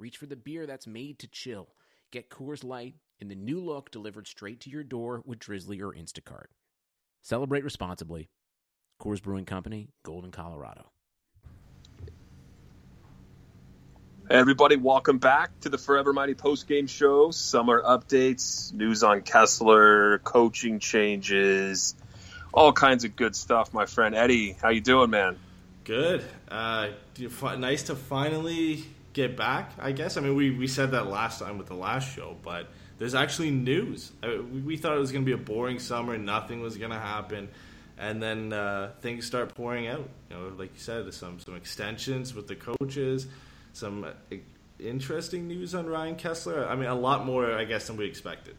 reach for the beer that's made to chill. Get Coors Light in the new look delivered straight to your door with Drizzly or Instacart. Celebrate responsibly. Coors Brewing Company, Golden, Colorado. Hey everybody, welcome back to the Forever Mighty post-game show. Summer updates, news on Kesler, coaching changes, all kinds of good stuff. My friend Eddie, how you doing, man? Good. Nice to finally get back, I guess. I mean, we said that last time with the last show, but there's actually news. I mean, we thought it was going to be a boring summer, nothing was going to happen, and then things start pouring out. You know, like you said, some extensions with the coaches. Some interesting news on Ryan Kesler. I mean, a lot more, I guess, than we expected.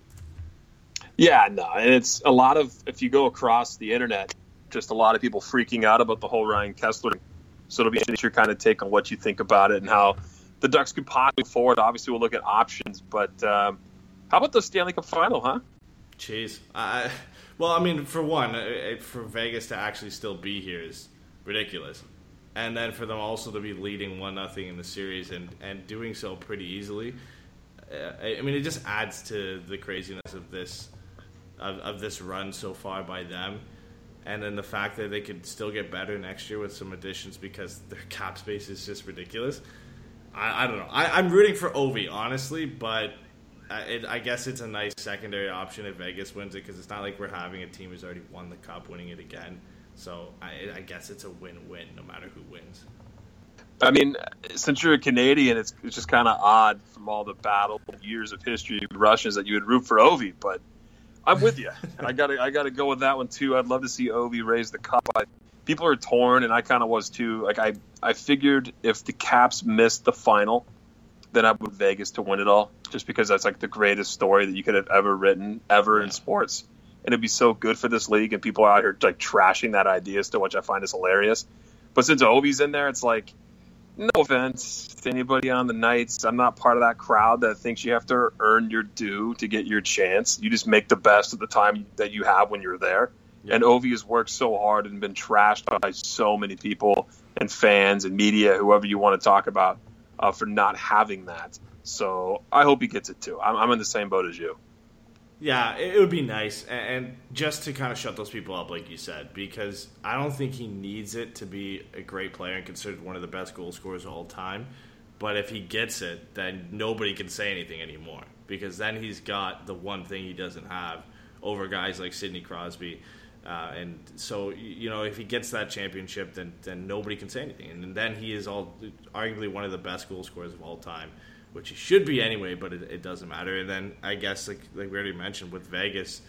Yeah, no, and it's a lot of, if you go across the internet, just a lot of people freaking out about the whole Ryan Kesler. So it'll be your kind of take on what you think about it and how the Ducks could possibly move forward. Obviously, we'll look at options, but how about the Stanley Cup final, huh? Jeez. Well, I mean, for one, for Vegas to actually still be here is ridiculous. And then for them also to be leading 1-0 in the series and doing so pretty easily, I mean, it just adds to the craziness of this run so far by them. And then the fact that they could still get better next year with some additions because their cap space is just ridiculous. I don't know. I'm rooting for Ovi, honestly, but I guess it's a nice secondary option if Vegas wins it because it's not like we're having a team who's already won the Cup winning it again. So I guess it's a win-win no matter who wins. I mean, since you're a Canadian, it's just kind of odd from all the battle years of history with Russians that you would root for Ovi, but I'm with you. I gotta go with that one too. I'd love to see Ovi raise the cup. People are torn, and I kind of was too. Like I figured if the Caps missed the final, then I would Vegas to win it all, just because that's like the greatest story that you could have ever written ever in sports. And it'd be so good for this league, and people are out here like trashing that idea still, which I find is hilarious. But since Ovi's in there, it's like, no offense to anybody on the Knights. I'm not part of that crowd that thinks you have to earn your due to get your chance. You just make the best of the time that you have when you're there. Yeah. And Ovi has worked so hard and been trashed by so many people and fans and media, whoever you want to talk about, for not having that. So I hope he gets it too. I'm in the same boat as you. Yeah, it would be nice, and just to kind of shut those people up, like you said, because I don't think he needs it to be a great player and considered one of the best goal scorers of all time, but if he gets it, then nobody can say anything anymore, because then he's got the one thing he doesn't have over guys like Sidney Crosby, and so, you know, if he gets that championship, then nobody can say anything, and then he is arguably one of the best goal scorers of all time, which he should be anyway, but it doesn't matter. And then I guess, like we already mentioned, with Vegas,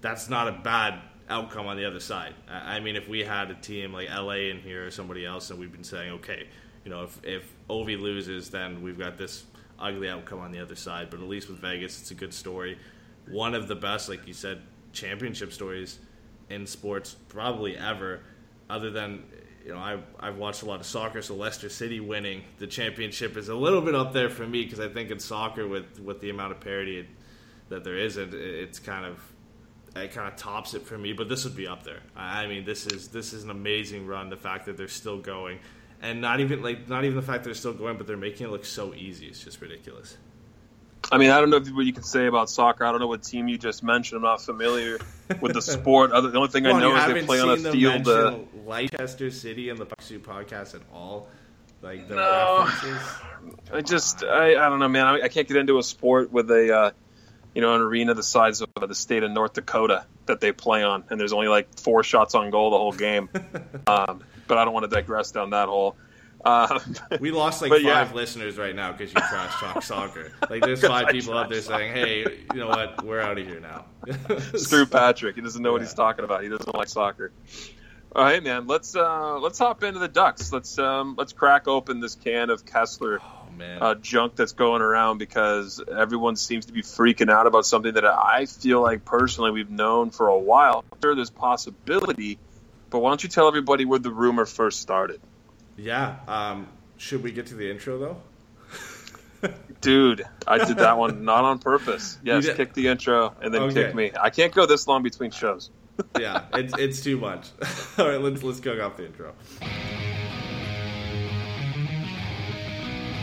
that's not a bad outcome on the other side. I mean, if we had a team like LA in here or somebody else, and we've been saying, okay, you know, if Ovi loses, then we've got this ugly outcome on the other side. But at least with Vegas, it's a good story. One of the best, like you said, championship stories in sports probably ever, other than... You know, I've watched a lot of soccer, so Leicester City winning the championship is a little bit up there for me because I think in soccer, with the amount of parity that there is, it kind of tops it for me. But this would be up there. I mean, this is an amazing run. The fact that they're still going, and not even the fact that they're still going, but they're making it look so easy. It's just ridiculous. I mean, I don't know what you can say about soccer. I don't know what team you just mentioned. I'm not familiar with the sport. The only thing I know is they play on a field. Leicester City and the Pucksuit podcast at all? Like the references? I don't know, man. I can't get into a sport with a, an arena the size of the state of North Dakota that they play on, and there's only like 4 shots on goal the whole game. But I don't want to digress down that hole. We lost like 5 listeners right now because you trash talk soccer. Like there's 5 people out there saying, "Hey, you know what? We're out of here now." Screw Patrick. He doesn't know what he's talking about. He doesn't like soccer. All right, man. Let's hop into the Ducks. Let's crack open this can of Kesler man. Junk that's going around because everyone seems to be freaking out about something that I feel like personally we've known for a while. I'm sure there's possibility, but why don't you tell everybody where the rumor first started? Yeah. Should we get to the intro, though? Dude, I did that one not on purpose. Yes, kick the intro and then kick me. I can't go this long between shows. Yeah, it's too much. All right, let's go off the intro.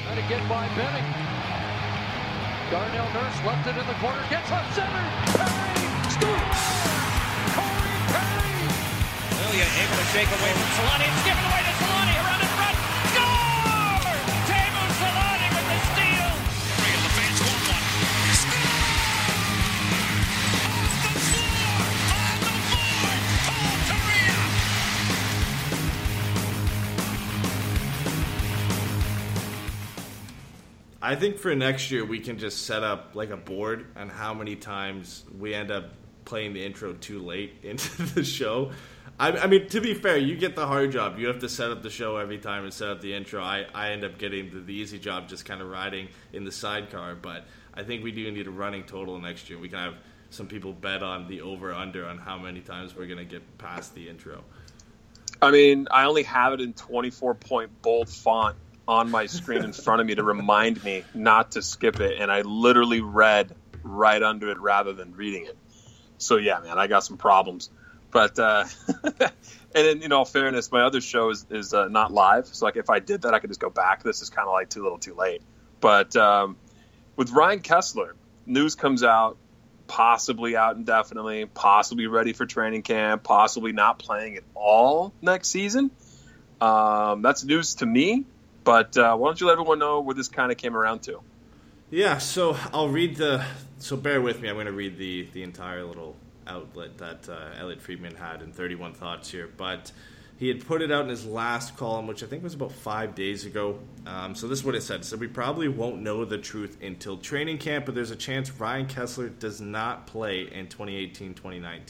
To get by Benning. Darnell Nurse left it in the corner, gets up center. Perry scores! Corey Perry! Lilia able to shake away from Solani. It's given away to Solani. Around in front. Score! Teemu Solani with the steal. Perry and the fans want one. Score! On the floor, Paul Terry. I think for next year we can just set up like a board on how many times we end up playing the intro too late into the show. I mean, to be fair, you get the hard job. You have to set up the show every time and set up the intro. I end up getting the easy job, just kind of riding in the sidecar. But I think we do need a running total next year. We can have some people bet on the over-under on how many times we're going to get past the intro. I mean, I only have it in 24-point bold font on my screen in front of me to remind me not to skip it, and I literally read right under it rather than reading it. So yeah, man, I got some problems. But and in all fairness, my other show is not live, so like if I did that, I could just go back. This is kind of like too little, too late. But with Ryan Kesler, news comes out, possibly out indefinitely, possibly ready for training camp, possibly not playing at all next season. That's news to me. But why don't you let everyone know where this kind of came around to? Yeah, so I'll read so bear with me. I'm going to read the entire little outlet that Elliot Friedman had in 31 Thoughts here. But he had put it out in his last column, which I think was about 5 days ago. So this is what it said. So we probably won't know the truth until training camp, but there's a chance Ryan Kesler does not play in 2018-2019.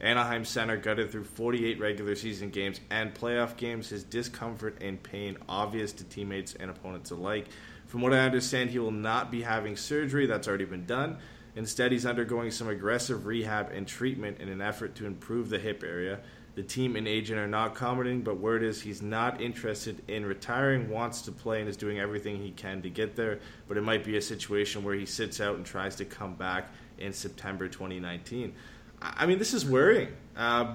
Anaheim center gutted through 48 regular season games and playoff games, his discomfort and pain obvious to teammates and opponents alike. From what I understand, he will not be having surgery. That's already been done. Instead, he's undergoing some aggressive rehab and treatment in an effort to improve the hip area. The team and agent are not commenting, but word is he's not interested in retiring, wants to play, and is doing everything he can to get there. But it might be a situation where he sits out and tries to come back in September 2019. I mean, this is worrying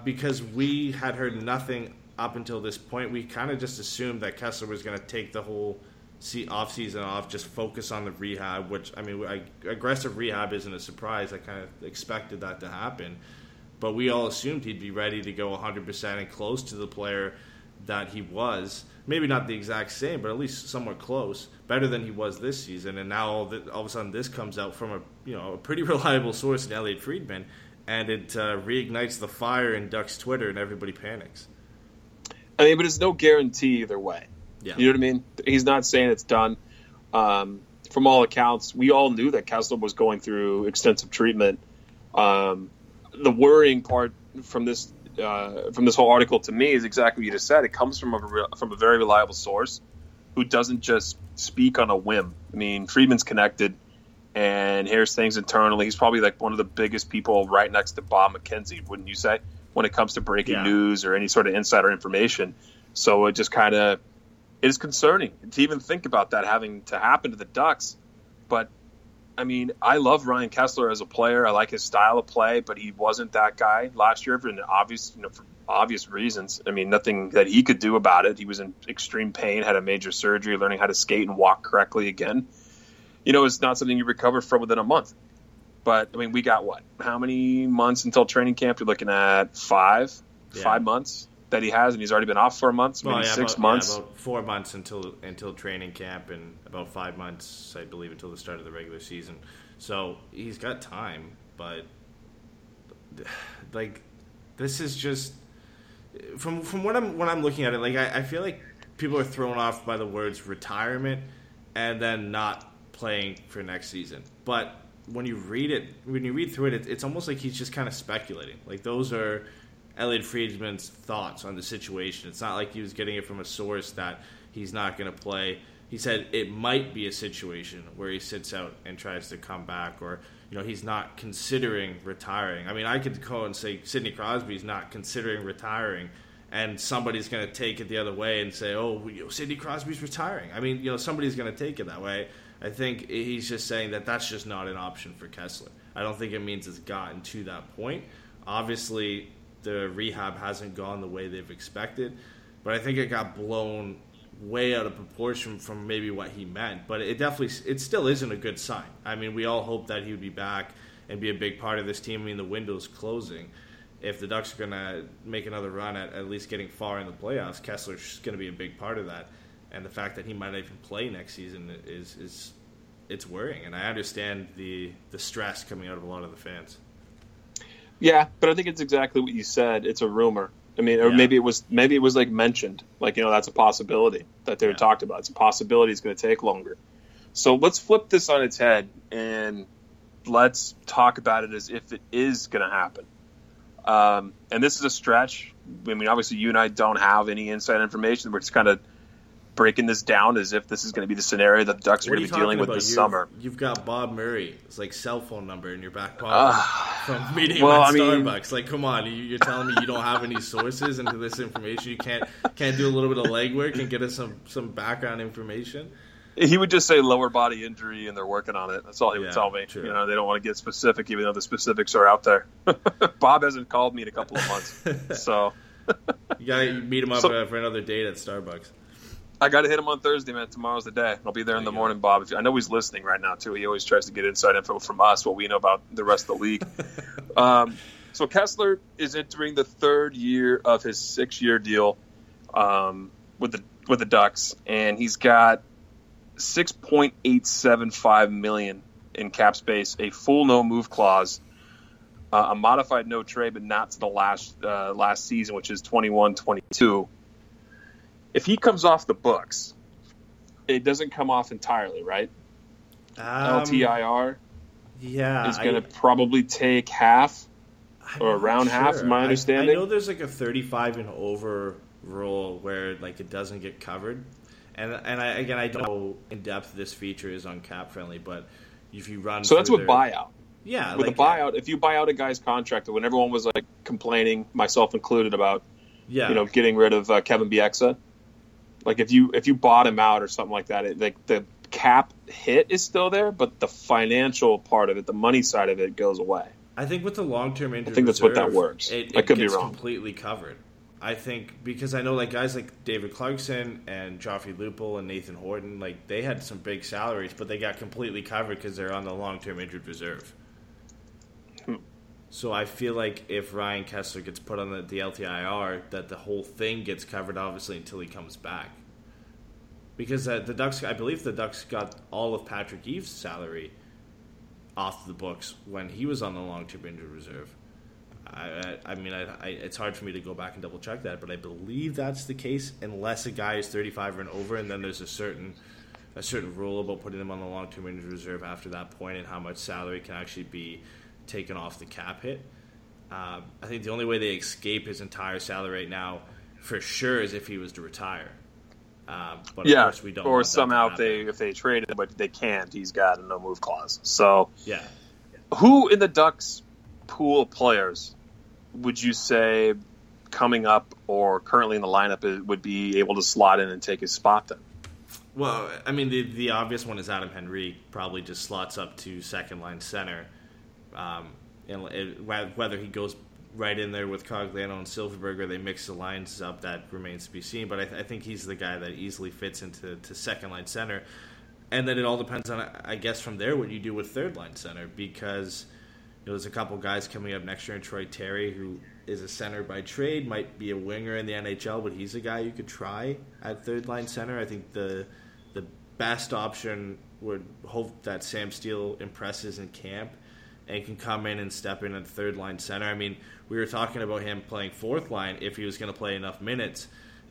because we had heard nothing up until this point. We kind of just assumed that Kessler was going to take the whole offseason off, just focus on the rehab, which, I mean, aggressive rehab isn't a surprise. I kind of expected that to happen. But we all assumed he'd be ready to go 100% and close to the player that he was. Maybe not the exact same, but at least somewhat close, better than he was this season. And now all of a sudden this comes out from a pretty reliable source in Elliot Friedman. And it reignites the fire in Ducks Twitter, and everybody panics. I mean, but it's no guarantee either way. Yeah. You know what I mean? He's not saying it's done. From all accounts, we all knew that Kessler was going through extensive treatment. The worrying part from this whole article to me is exactly what you just said. It comes from a very reliable source who doesn't just speak on a whim. I mean, Friedman's connected. And here's things internally. He's probably like one of the biggest people right next to Bob McKenzie, wouldn't you say, when it comes to breaking news or any sort of insider information. So it just kind of is concerning to even think about that having to happen to the Ducks. But, I mean, I love Ryan Kesler as a player. I like his style of play, but he wasn't that guy last year for obvious reasons. I mean, nothing that he could do about it. He was in extreme pain, had a major surgery, learning how to skate and walk correctly again. You know, it's not something you recover from within a month. But, I mean, we got what? How many months until training camp? You're looking at five months that he has, and he's already been off for a month, maybe 6 months. Yeah, about 4 months until training camp and about 5 months, I believe, until the start of the regular season. So he's got time, but, like, this is just – from when I'm looking at it, like, I feel like people are thrown off by the words retirement and then not – playing for next season. But when you read through it, it's almost like he's just kind of speculating. Like, those are Elliot Friedman's thoughts on the situation. It's not like he was getting it from a source that he's not going to play he said it might be a situation where he sits out and tries to come back, or, you know, he's not considering retiring. I mean, I could go and say Sidney Crosby's not considering retiring, and somebody's going to take it the other way and say, oh, Sidney Crosby's retiring. I mean, you know, somebody's going to take it that way. I think he's just saying that that's just not an option for Kesler. I don't think it means it's gotten to that point. Obviously, the rehab hasn't gone the way they've expected, but I think it got blown way out of proportion from maybe what he meant. But it definitely, it still isn't a good sign. I mean, we all hope that he would be back and be a big part of this team. I mean, the window's closing. If the Ducks are going to make another run at least getting far in the playoffs, Kessler's going to be a big part of that. And the fact that he might not even play next season is it's worrying. And I understand the stress coming out of a lot of the fans. Yeah, but I think it's exactly what you said. It's a rumor. I mean, or maybe it was like mentioned, like, you know, that's a possibility that they were talked about. It's a possibility. It's going to take longer. So let's flip this on its head and let's talk about it as if it is going to happen. And this is a stretch. I mean, obviously you and I don't have any inside information. We're just kind of breaking this down as if this is going to be the scenario that the Ducks are going to be dealing with this summer. You've got Bob Murray, it's like cell phone number in your back pocket from meeting at Starbucks. Like, come on, you're telling me you don't have any sources into this information? You can't do a little bit of legwork and get us some background information? He would just say lower body injury and they're working on it. That's all he would tell me. True. You know, they don't want to get specific, even though the specifics are out there. Bob hasn't called me in a couple of months, so you gotta meet him up for another date at Starbucks. I got to hit him on Thursday, man. Tomorrow's the day. I'll be there in the morning, Bob. I know he's listening right now, too. He always tries to get inside info from us, what we know about the rest of the league. So Kesler is entering the third year of his 6-year deal with the Ducks, and he's got $6.875 million in cap space, a full no-move clause, a modified no-trade, but not to the last season, which is 21-22. If he comes off the books, it doesn't come off entirely, right? LTIR is going to probably take half or around half, my understanding. I know there's like a 35 and over rule where like it doesn't get covered. And I don't know how in-depth this feature is on Cap Friendly, but if you run... So that's with buyout. Yeah. With a buyout, if you buy out a guy's contract, when everyone was like complaining, myself included, about getting rid of Kevin Bieksa, like if you bought him out or something like that, like the cap hit is still there, but the financial part of it, the money side of it, goes away. I think with the long-term injury, I think that's what that works. It could be wrong. Completely covered. I think because I know like guys like David Clarkson and Joffrey Lupul and Nathan Horton, like they had some big salaries, but they got completely covered because they're on the long-term injured reserve. So I feel like if Ryan Kesler gets put on the LTIR, that the whole thing gets covered, obviously, until he comes back. Because I believe the Ducks got all of Patrick Eaves' salary off the books when he was on the long-term injured reserve. I mean, it's hard for me to go back and double-check that, but I believe that's the case unless a guy is 35 and over, and then there's a certain rule about putting them on the long-term injured reserve after that point and how much salary can actually be taken off the cap hit. I think the only way they escape his entire salary right now, for sure, is if he was to retire. But of course we don't. Or somehow if they trade him, but they can't. He's got a no move clause. So who in the Ducks pool of players would you say coming up or currently in the lineup would be able to slot in and take his spot then? Well, I mean the obvious one is Adam Henrique. Probably just slots up to second line center. Whether he goes right in there with Cogliano and Silfverberg or they mix the lines up, that remains to be seen. But I think he's the guy that easily fits into second-line center. And then it all depends on, I guess, from there what you do with third-line center, because you know, there's a couple guys coming up next year, and Troy Terry, who is a center by trade, might be a winger in the NHL, but he's a guy you could try at third-line center. I think the best option would hope that Sam Steel impresses in camp and can come in and step in at the third-line center. I mean, we were talking about him playing fourth line if he was going to play enough minutes,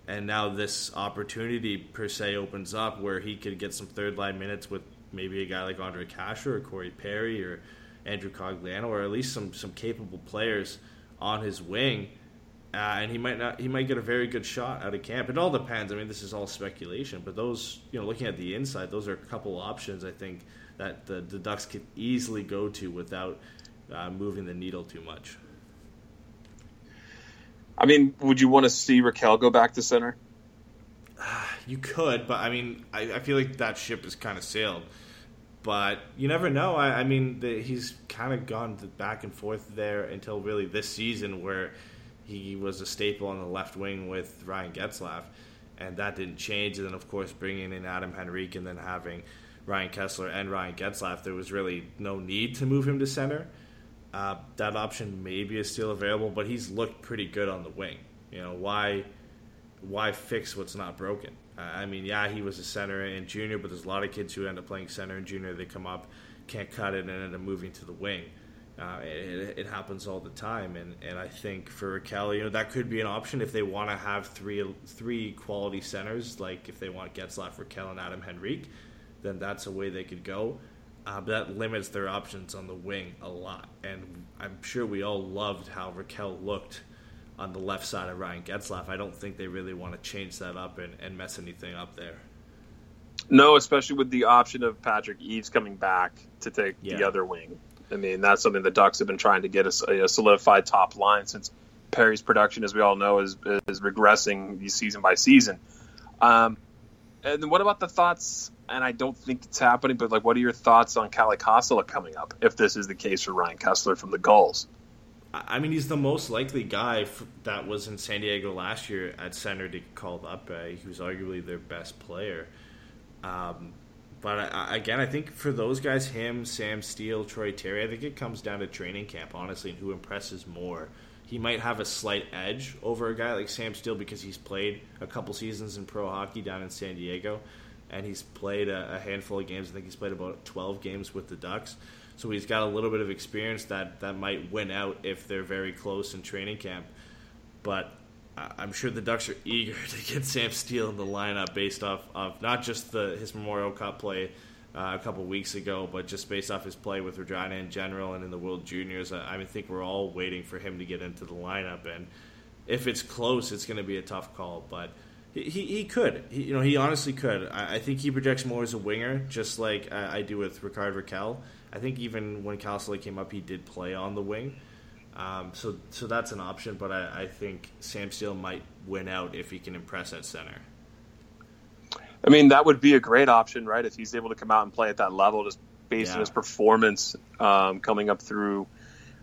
and now this opportunity, per se, opens up where he could get some third-line minutes with maybe a guy like Ondrej Kase or Corey Perry or Andrew Cogliano, or at least some capable players on his wing And he might get a very good shot out of camp. It all depends. I mean, this is all speculation, but those, you know, looking at the inside, those are a couple options I think that the Ducks could easily go to without moving the needle too much. I mean, would you want to see Rakell go back to center? You could, but I mean, I feel like that ship is kind of sailed. But you never know. I mean, he's kind of gone back and forth there until really this season, where he was a staple on the left wing with Ryan Getzlaf, and that didn't change. And then, of course, bringing in Adam Henrique and then having Ryan Kesler and Ryan Getzlaf, there was really no need to move him to center. That option maybe is still available, but he's looked pretty good on the wing. You know, why fix what's not broken? I mean, yeah, he was a center in junior, but there's a lot of kids who end up playing center in junior. They come up, can't cut it, and end up moving to the wing. It happens all the time, and I think for Rakell, you know, that could be an option if they want to have three quality centers. Like if they want Getzlaf, Rakell, and Adam Henrique, then that's a way they could go. But that limits their options on the wing a lot, and I'm sure we all loved how Rakell looked on the left side of Ryan Getzlaf. I don't think they really want to change that up and mess anything up there. No, especially with the option of Patrick Eaves coming back to take the other wing. I mean, that's something the Ducks have been trying to get a solidified top line since Perry's production, as we all know, is regressing season by season. And then what about the thoughts, and I don't think it's happening, but like, what are your thoughts on Kalle Kossila coming up, if this is the case for Ryan Kesler from the Gulls? I mean, he's the most likely guy that was in San Diego last year at center to called up. He was arguably their best player. But again, I think for those guys, him, Sam Steel, Troy Terry, I think it comes down to training camp, honestly, and who impresses more. He might have a slight edge over a guy like Sam Steel because he's played a couple seasons in pro hockey down in San Diego, and he's played a handful of games. I think he's played about 12 games with the Ducks. So he's got a little bit of experience that might win out if they're very close in training camp. But I'm sure the Ducks are eager to get Sam Steel in the lineup based off of not just his Memorial Cup play a couple weeks ago, but just based off his play with Regina in general and in the World Juniors. I think we're all waiting for him to get into the lineup. And if it's close, it's going to be a tough call. But he could. He honestly could. I think he projects more as a winger, just like I do with Rickard Rakell. I think even when Kossila came up, he did play on the wing. So that's an option, but I think Sam Steel might win out if he can impress at center. I mean, that would be a great option, right? If he's able to come out and play at that level, just based on his performance coming up through,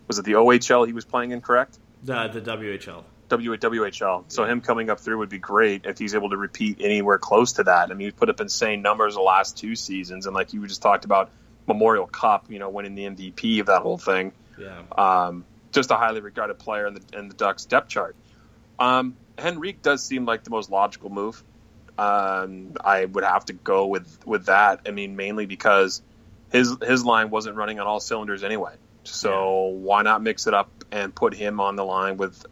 was it the OHL he was playing in, correct? The WHL. WHL. So him coming up through would be great if he's able to repeat anywhere close to that. I mean, he put up insane numbers the last two seasons, and like you just talked about, Memorial Cup, you know, winning the MVP of that whole thing. Yeah. Just a highly regarded player in the Ducks depth chart. Henrique does seem like the most logical move. I would have to go with that. I mean, mainly because his line wasn't running on all cylinders anyway. So why not mix it up and put him on the line with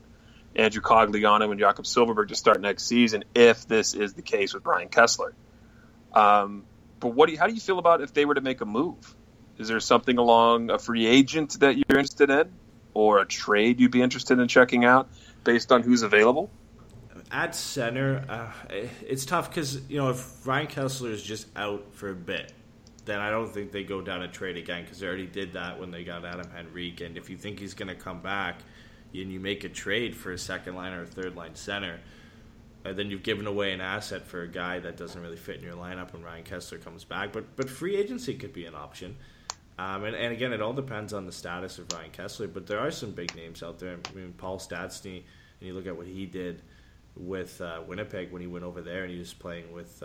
Andrew Cogliano and Jakob Silfverberg to start next season if this is the case with Ryan Kesler? But how do you feel about if they were to make a move? Is there something along a free agent that you're interested in, or a trade you'd be interested in checking out based on who's available? At center, it's tough because, you know, if Ryan Kesler is just out for a bit, then I don't think they go down a trade again because they already did that when they got Adam Henrique. And if you think he's going to come back and you make a trade for a second line or a third line center, then you've given away an asset for a guy that doesn't really fit in your lineup when Ryan Kesler comes back. But free agency could be an option. And again, it all depends on the status of Ryan Kesler, but there are some big names out there. I mean, Paul Stastny, and you look at what he did with Winnipeg when he went over there, and he was playing with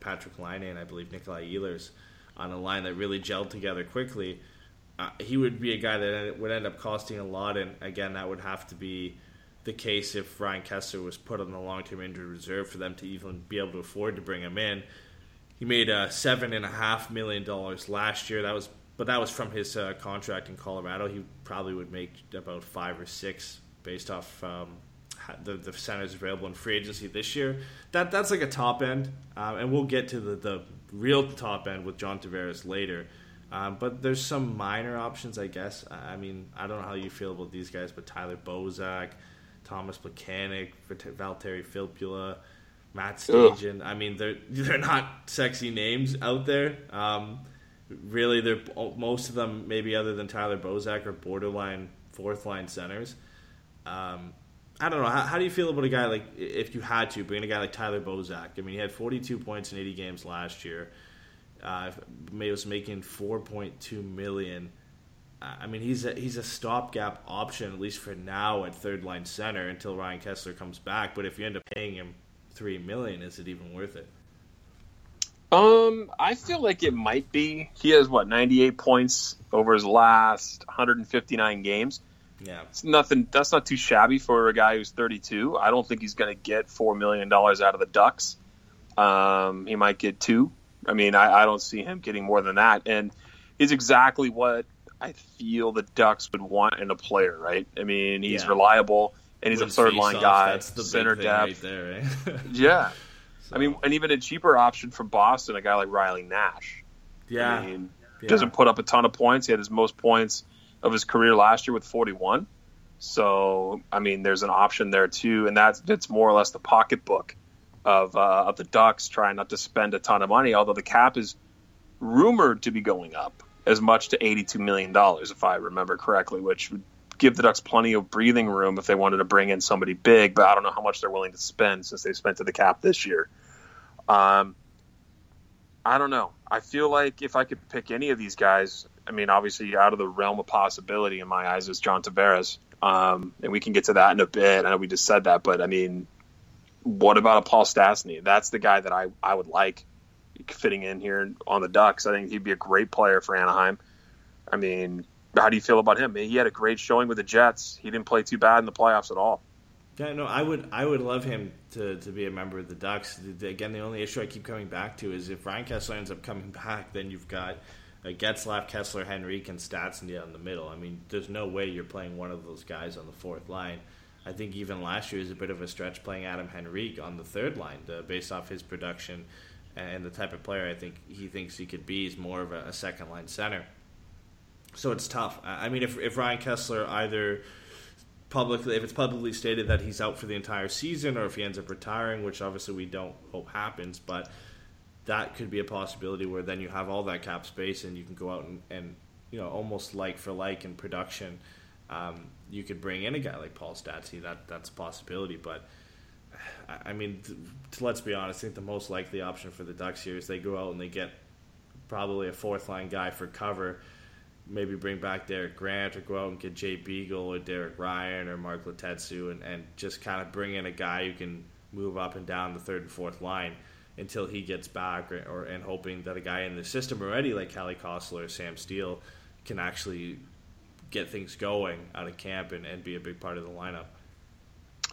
Patrick Laine and I believe Nikolaj Ehlers on a line that really gelled together quickly. He would be a guy that would end up costing a lot, and again, that would have to be the case if Ryan Kesler was put on the long-term injured reserve for them to even be able to afford to bring him in. He made $7.5 million last year. That was from his contract in Colorado. He probably would make about 5 or 6 based off the centers available in free agency this year. That's like a top end, and we'll get to the real top end with John Tavares later. But there's some minor options, I guess. I mean, I don't know how you feel about these guys, but Tyler Bozak, Thomas Plekanec, Valtteri Filppula, Matt Stajan. I mean, they're not sexy names out there. Really, they're most of them, maybe other than Tyler Bozak, are borderline fourth-line centers. I don't know. How do you feel about a guy like, if you had to bring a guy like Tyler Bozak? I mean, he had 42 points in 80 games last year. He was making $4.2 million. I mean, he's a stopgap option, at least for now, at third-line center until Ryan Kesler comes back. But if you end up paying him $3 million, is it even worth it? I feel like it might be. He has, 98 points over his last 159 games. Yeah, it's nothing. That's not too shabby for a guy who's 32. I don't think he's going to get $4 million out of the Ducks. He might get $2 million. I mean, I don't see him getting more than that. And he's exactly what I feel the Ducks would want in a player, right? I mean, he's reliable, and he's a third-line guy. That's the center depth. Right there, right? Yeah. So. I mean, and even a cheaper option from Boston, a guy like Riley Nash. Yeah. I mean, doesn't put up a ton of points. He had his most points of his career last year with 41. So, I mean, there's an option there, too. And that's more or less the pocketbook of the Ducks, trying not to spend a ton of money, although the cap is rumored to be going up as much to $82 million, if I remember correctly, which would give the Ducks plenty of breathing room if they wanted to bring in somebody big, but I don't know how much they're willing to spend since they spent to the cap this year. I don't know. I feel like if I could pick any of these guys, I mean, obviously out of the realm of possibility in my eyes is John Tavares, and we can get to that in a bit. I know we just said that, but I mean, what about a Paul Stastny? That's the guy that I would like fitting in here on the Ducks. I think he'd be a great player for Anaheim. I mean, how do you feel about him? He had a great showing with the Jets. He didn't play too bad in the playoffs at all. Yeah, no, I would love him to be a member of the Ducks. Again, the only issue I keep coming back to is if Ryan Kesler ends up coming back, then you've got Getzlaf, Kesler, Henrique, and Stastny in the middle. I mean, there's no way you're playing one of those guys on the fourth line. I think even last year was a bit of a stretch playing Adam Henrique on the third line, based off his production and the type of player I think he thinks he could be. Is more of a second-line center. So it's tough. I mean, if Ryan Kesler either publicly, if it's publicly stated that he's out for the entire season, or if he ends up retiring, which obviously we don't hope happens, but that could be a possibility where then you have all that cap space and you can go out and you know, almost like for like in production, you could bring in a guy like Paul Stastny. That's a possibility, but I mean, let's be honest. I think the most likely option for the Ducks here is they go out and they get probably a fourth line guy for cover. Maybe bring back Derek Grant, or go out and get Jay Beagle or Derek Ryan or Mark Letetsu, and just kind of bring in a guy who can move up and down the third and fourth line until he gets back, and hoping that a guy in the system already like Kalle Kossila or Sam Steel can actually get things going out of camp and be a big part of the lineup.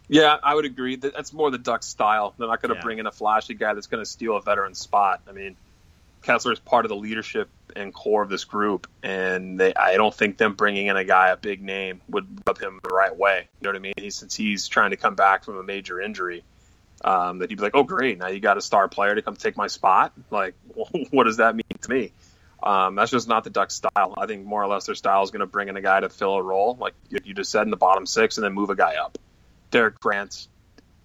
Yeah, I would agree. That's more the Ducks style. They're not going to bring in a flashy guy that's going to steal a veteran spot. I mean, Kessler is part of the leadership and core of this group, and I don't think them bringing in a guy, a big name, would rub him the right way. You know what I mean? Since he's trying to come back from a major injury, that he'd be like, oh, great, now you got a star player to come take my spot? Like, what does that mean to me? That's just not the Ducks' style. I think more or less their style is going to bring in a guy to fill a role, like you just said, in the bottom six, and then move a guy up. Derek Grant,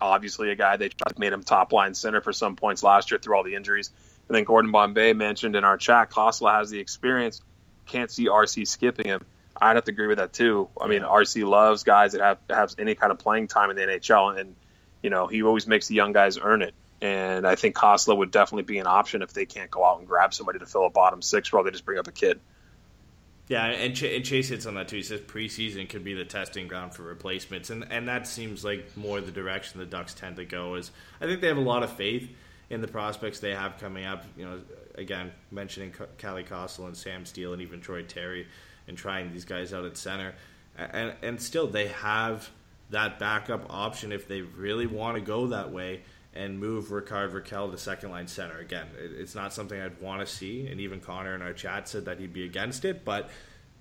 obviously a guy they made him top-line center for some points last year through all the injuries. And then Gordon Bombay mentioned in our chat, Kossila has the experience. Can't see RC skipping him. I'd have to agree with that, too. I mean, RC loves guys that have any kind of playing time in the NHL, and you know, he always makes the young guys earn it. And I think Kossila would definitely be an option if they can't go out and grab somebody to fill a bottom six role. They just bring up a kid. Yeah, and Chase hits on that, too. He says preseason could be the testing ground for replacements, and that seems like more the direction the Ducks tend to go. Is I think they have a lot of faith in the prospects they have coming up, you know, again, mentioning Kalle Kossila and Sam Steel and even Troy Terry and trying these guys out at center. And still, they have that backup option if they really want to go that way and move Rickard Rakell to second-line center. Again, it's not something I'd want to see, and even Connor in our chat said that he'd be against it, but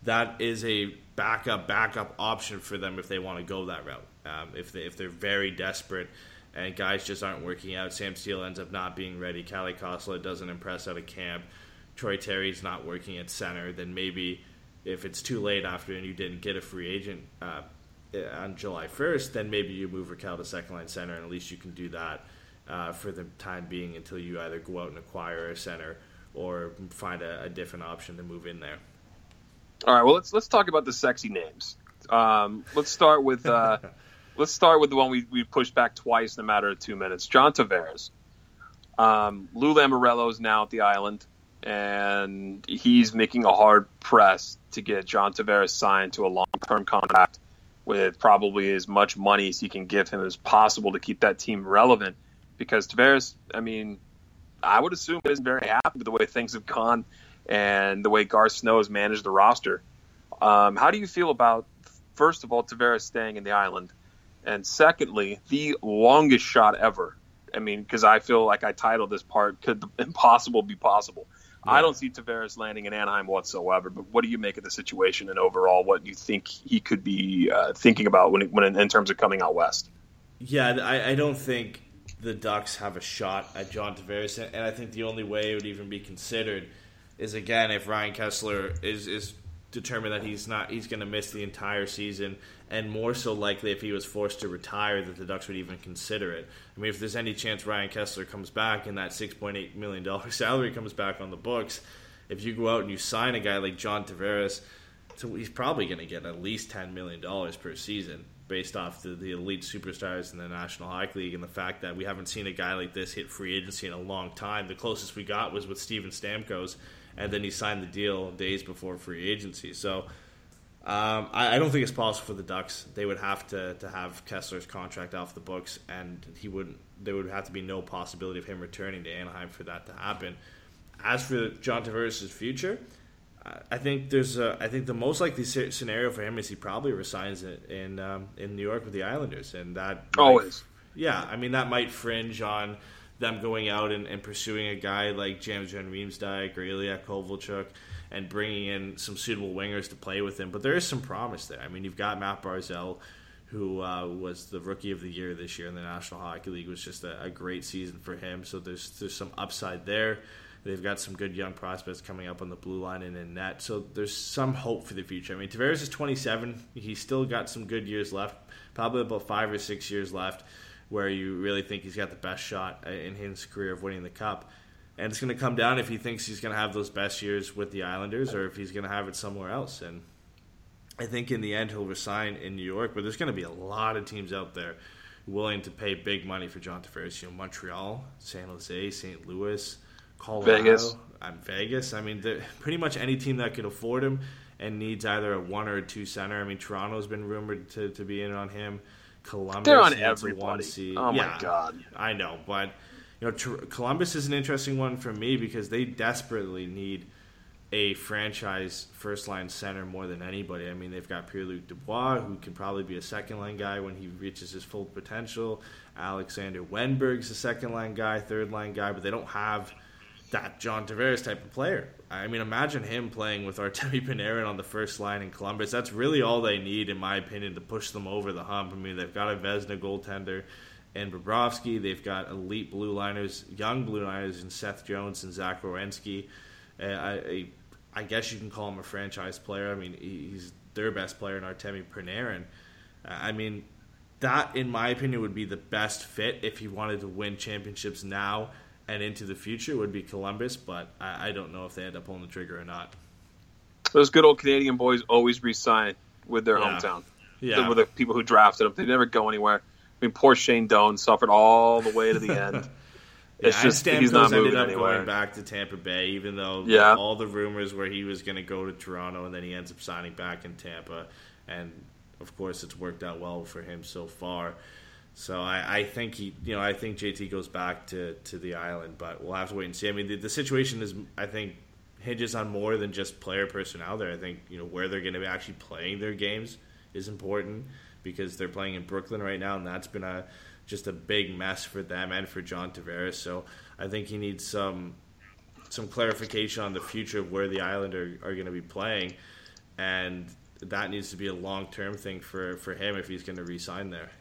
that is a backup option for them if they want to go that route. If they're very desperate and guys just aren't working out. Sam Steel ends up not being ready. Kalle Kossila doesn't impress out of camp. Troy Terry's not working at center. Then maybe if it's too late after and you didn't get a free agent on July 1st, then maybe you move Rakell to second-line center, and at least you can do that for the time being until you either go out and acquire a center or find a different option to move in there. All right, well, let's talk about the sexy names. Let's start with the one we pushed back twice in a matter of 2 minutes. John Tavares. Lou Lamorello is now at the Island, and he's making a hard press to get John Tavares signed to a long-term contract with probably as much money as he can give him as possible to keep that team relevant. Because Tavares, I mean, I would assume isn't very happy with the way things have gone and the way Gar Snow has managed the roster. How do you feel about, first of all, Tavares staying in the Island? And secondly, the longest shot ever. I mean, because I feel like I titled this part, Could the Impossible Be Possible? Yeah. I don't see Tavares landing in Anaheim whatsoever, but what do you make of the situation and overall what you think he could be thinking about when in terms of coming out west? Yeah, I don't think the Ducks have a shot at John Tavares, and I think the only way it would even be considered is, again, if Ryan Kesler is determined that he's going to miss the entire season, and more so likely if he was forced to retire that the Ducks would even consider it. I mean, if there's any chance Ryan Kesler comes back and that $6.8 million salary comes back on the books, if you go out and you sign a guy like John Tavares, so he's probably going to get at least $10 million per season based off the elite superstars in the National Hockey League and the fact that we haven't seen a guy like this hit free agency in a long time. The closest we got was with Steven Stamkos, and then he signed the deal days before free agency. So I don't think it's possible for the Ducks. They would have to have Kessler's contract off the books, and there would have to be no possibility of him returning to Anaheim for that to happen. As for John Tavares' future, I think the most likely scenario for him is he probably resigns in New York with the Islanders, and that always. Yeah, I mean that might fringe on them going out and pursuing a guy like James van Riemsdyk or Ilya Kovalchuk and bringing in some suitable wingers to play with him. But there is some promise there. I mean, you've got Matt Barzal, who was the Rookie of the Year this year in the National Hockey League. It was just a great season for him. So there's some upside there. They've got some good young prospects coming up on the blue line and in net. So there's some hope for the future. I mean, Tavares is 27. He's still got some good years left, probably about 5 or 6 years left, where you really think he's got the best shot in his career of winning the Cup. And it's going to come down if he thinks he's going to have those best years with the Islanders or if he's going to have it somewhere else. And I think in the end he'll resign in New York, but there's going to be a lot of teams out there willing to pay big money for John Tavares. You know, Montreal, San Jose, St. Louis, Colorado, Vegas. I mean, pretty much any team that could afford him and needs either a one or a two center. I mean, Toronto's been rumored to be in on him. Columbus, they're on everybody. Oh my God! I know, but you know, Columbus is an interesting one for me because they desperately need a franchise first-line center more than anybody. I mean, they've got Pierre-Luc Dubois, who can probably be a second-line guy when he reaches his full potential. Alexander Wenberg's a second-line guy, third-line guy, but they don't have that John Tavares type of player. I mean, imagine him playing with Artemi Panarin on the first line in Columbus. That's really all they need, in my opinion, to push them over the hump. I mean, they've got a Vezina goaltender and Bobrovsky. They've got elite blue liners, young blue liners in Seth Jones and Zach Werenski. I guess you can call him a franchise player. I mean, he's their best player in Artemi Panarin. I mean, that, in my opinion, would be the best fit if he wanted to win championships now and into the future would be Columbus, but I don't know if they end up pulling the trigger or not. Those good old Canadian boys always resign with their hometown. Yeah. With the people who drafted them. They never go anywhere. I mean, poor Shane Doan suffered all the way to the end. It's just Stamkos he's not moving anywhere. Going back to Tampa Bay, even though all the rumors were he was going to go to Toronto, and then he ends up signing back in Tampa. And, of course, it's worked out well for him so far. So I think JT goes back to the Island, but we'll have to wait and see. I mean, the situation is, I think, hinges on more than just player personnel there. I think, you know, where they're going to be actually playing their games is important because they're playing in Brooklyn right now, and that's been just a big mess for them and for John Tavares. So I think he needs some clarification on the future of where the Island are going to be playing, and that needs to be a long-term thing for him if he's going to re-sign there.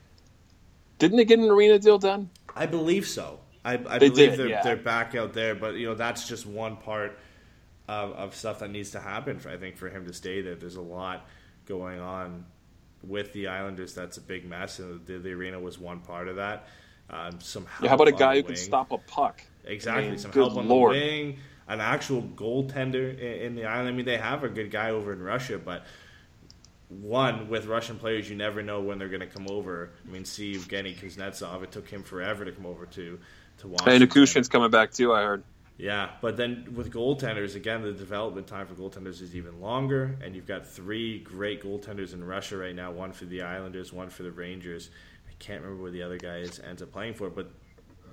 Didn't they get an arena deal done? I believe so. They're back out there, but you know that's just one part of stuff that needs to happen. I think for him to stay there, there's a lot going on with the Islanders, that's a big mess, and the arena was one part of that. Some help. Yeah, how about a guy who can stop a puck? Exactly. I mean, some help on the wing, an actual goaltender in the island. I mean, they have a good guy over in Russia, but one, with Russian players, you never know when they're going to come over. I mean, see Evgeny Kuznetsov, it took him forever to come over to Washington. And Akushin's coming back too, I heard. Yeah, but then with goaltenders, again, the development time for goaltenders is even longer, and you've got three great goaltenders in Russia right now, one for the Islanders, one for the Rangers. I can't remember where the other guy ends up playing for, but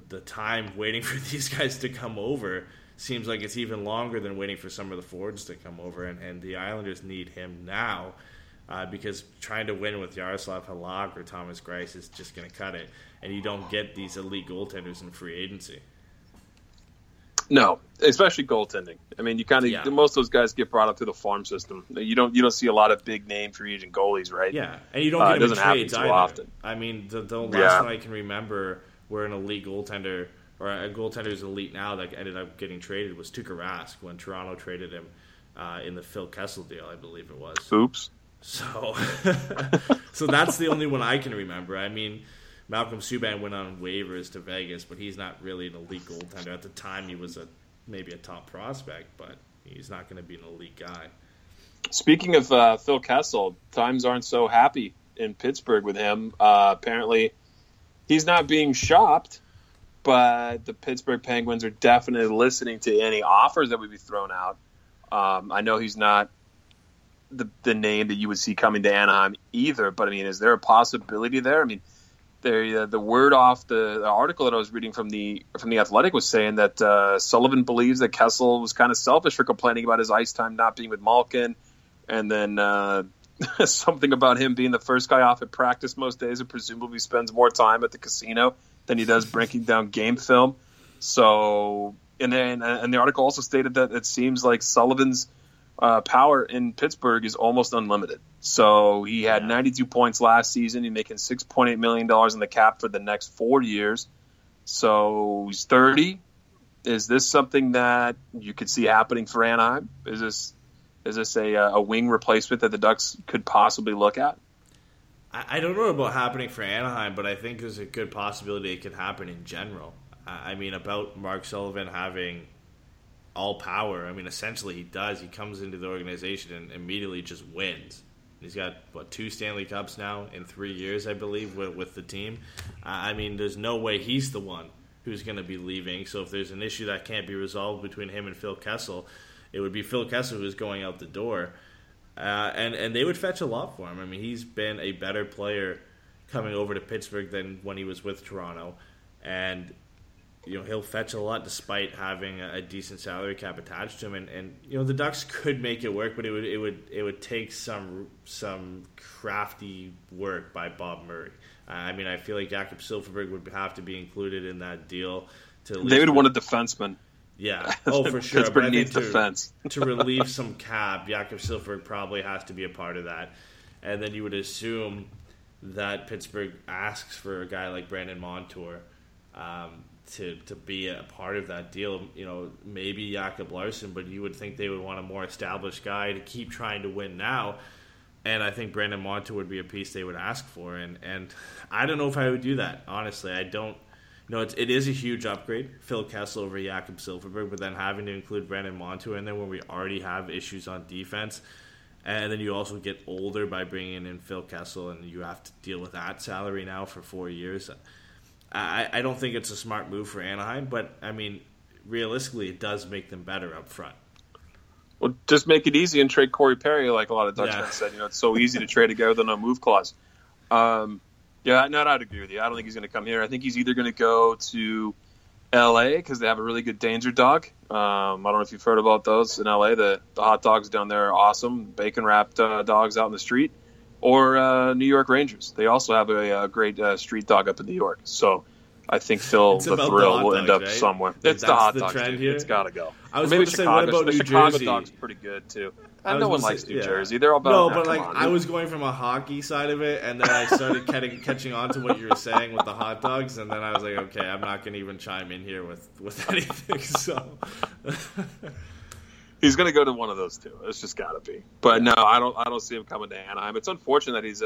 the time waiting for these guys to come over seems like it's even longer than waiting for some of the forwards to come over, and the Islanders need him now because trying to win with Jaroslav Halak or Thomas Greiss is just going to cut it, and you don't get these elite goaltenders in free agency. No, especially goaltending. I mean, you kind of most of those guys get brought up through the farm system. You don't see a lot of big name free agent goalies, right? Yeah, and you don't get them in trades either. Often. I mean, the last one I can remember where an elite goaltender or a goaltender is elite now that ended up getting traded was Tuukka Rask when Toronto traded him in the Phil Kessel deal, I believe it was. Oops. So that's the only one I can remember. I mean, Malcolm Subban went on waivers to Vegas, but he's not really an elite goaltender. At the time, he was maybe a top prospect, but he's not going to be an elite guy. Speaking of Phil Kessel, times aren't so happy in Pittsburgh with him. Apparently, he's not being shopped, but the Pittsburgh Penguins are definitely listening to any offers that would be thrown out. I know he's not the name that you would see coming to Anaheim either, but, I mean, is there a possibility there? I mean, the word off the article that I was reading from the Athletic was saying that Sullivan believes that Kessel was kind of selfish for complaining about his ice time not being with Malkin, and then something about him being the first guy off at practice most days and presumably spends more time at the casino than he does breaking down game film. So, and the article also stated that it seems like Sullivan's power in Pittsburgh is almost unlimited. So he had 92 points last season. He's making $6.8 million in the cap for the next 4 years. So he's 30. Is this something that you could see happening for Anaheim? Is this a wing replacement that the Ducks could possibly look at? I don't know about happening for Anaheim, but I think there's a good possibility it could happen in general. I mean, about Mark Sullivan having all power. I mean, essentially he does. He comes into the organization and immediately just wins. He's got, 2 Stanley Cups now in 3 years, I believe, with the team. I mean, there's no way he's the one who's going to be leaving. So if there's an issue that can't be resolved between him and Phil Kessel, it would be Phil Kessel who's going out the door. And they would fetch a lot for him. I mean, he's been a better player coming over to Pittsburgh than when he was with Toronto. And he'll fetch a lot despite having a decent salary cap attached to him, and the Ducks could make it work, but it would take some crafty work by Bob Murray. I mean, I feel like Jakob Silfverberg would have to be included in that deal. They would want a defenseman. Yeah, for sure. Pittsburgh needs defense to relieve some cap. Jakob Silfverberg probably has to be a part of that, and then you would assume that Pittsburgh asks for a guy like Brandon Montour. To be a part of that deal, maybe Jakob Larson, but you would think they would want a more established guy to keep trying to win now. And I think Brandon Montour would be a piece they would ask for. And I don't know if I would do that, honestly. I don't know. It is a huge upgrade, Phil Kessel over Jakob Silfverberg, but then having to include Brandon Montour in there when we already have issues on defense. And then you also get older by bringing in Phil Kessel, and you have to deal with that salary now for 4 years. I don't think it's a smart move for Anaheim, but, I mean, realistically, it does make them better up front. Well, just make it easy and trade Corey Perry, like a lot of Dutch fans said. It's so easy to trade a guy with a no-move clause. I'd agree with you. I don't think he's going to come here. I think he's either going to go to L.A. because they have a really good danger dog. I don't know if you've heard about those in L.A. The hot dogs down there are awesome, bacon-wrapped dogs out in the street. Or New York Rangers. They also have a great street dog up in New York. So I think Phil the Thrill will end up somewhere. It's the hot dog. It's got to go. I was going to say, what about New Jersey? The Chicago dog's pretty good, too. No one likes New Jersey. They're all about I was going from a hockey side of it, and then I started catching on to what you were saying with the hot dogs, and then I was like, okay, I'm not going to even chime in here with anything. So He's going to go to one of those two. It's just got to be. But no, I don't see him coming to Anaheim. It's unfortunate that he's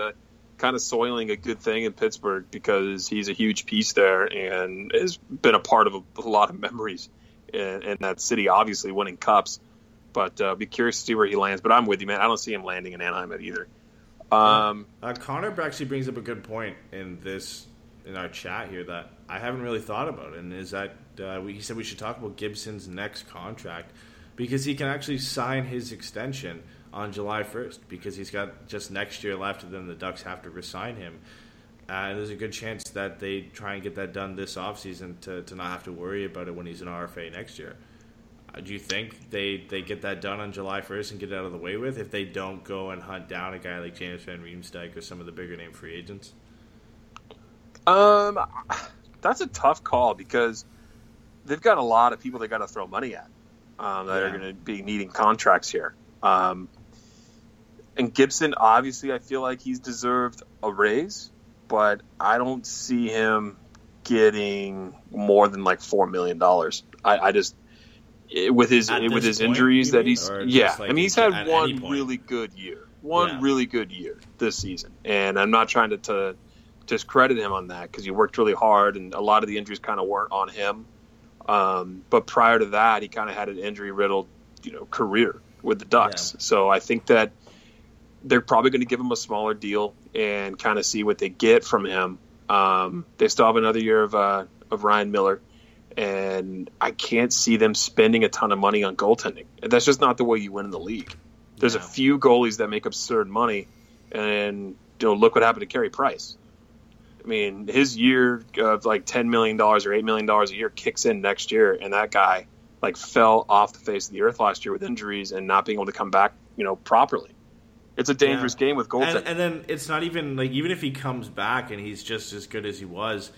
kind of soiling a good thing in Pittsburgh, because he's a huge piece there and has been a part of a lot of memories in that city, obviously winning cups. But be curious to see where he lands. But I'm with you, man. I don't see him landing in Anaheim either. Connor actually brings up a good point in our chat here that I haven't really thought about, and is that he said we should talk about Gibson's next contract, because he can actually sign his extension on July 1st because he's got just next year left, and then the Ducks have to re-sign him. And there's a good chance that they try and get that done this offseason to not have to worry about it when he's an RFA next year. Do you think they get that done on July 1st and get it out of the way with, if they don't go and hunt down a guy like James van Riemsdyk or some of the bigger name free agents? That's a tough call, because they've got a lot of people they got to throw money at that are going to be needing contracts here. And Gibson, obviously, I feel like he's deserved a raise, but I don't see him getting more than like $4 million. I just, with his injuries that he's, yeah. Like, I mean, he's had one really good year, really good year this season. And I'm not trying to discredit him on that, because he worked really hard and a lot of the injuries kind of weren't on him. But prior to that, he kind of had an injury-riddled, career with the Ducks. Yeah. So I think that they're probably going to give him a smaller deal and kind of see what they get from him. They still have another year of Ryan Miller, and I can't see them spending a ton of money on goaltending. That's just not the way you win in the league. There's a few goalies that make absurd money, and look what happened to Carey Price. I mean, his year of like $10 million or $8 million a year kicks in next year, and that guy fell off the face of the earth last year with injuries and not being able to come back, properly. It's a dangerous game with goaltending. And then it's not even even if he comes back and he's just as good as he was,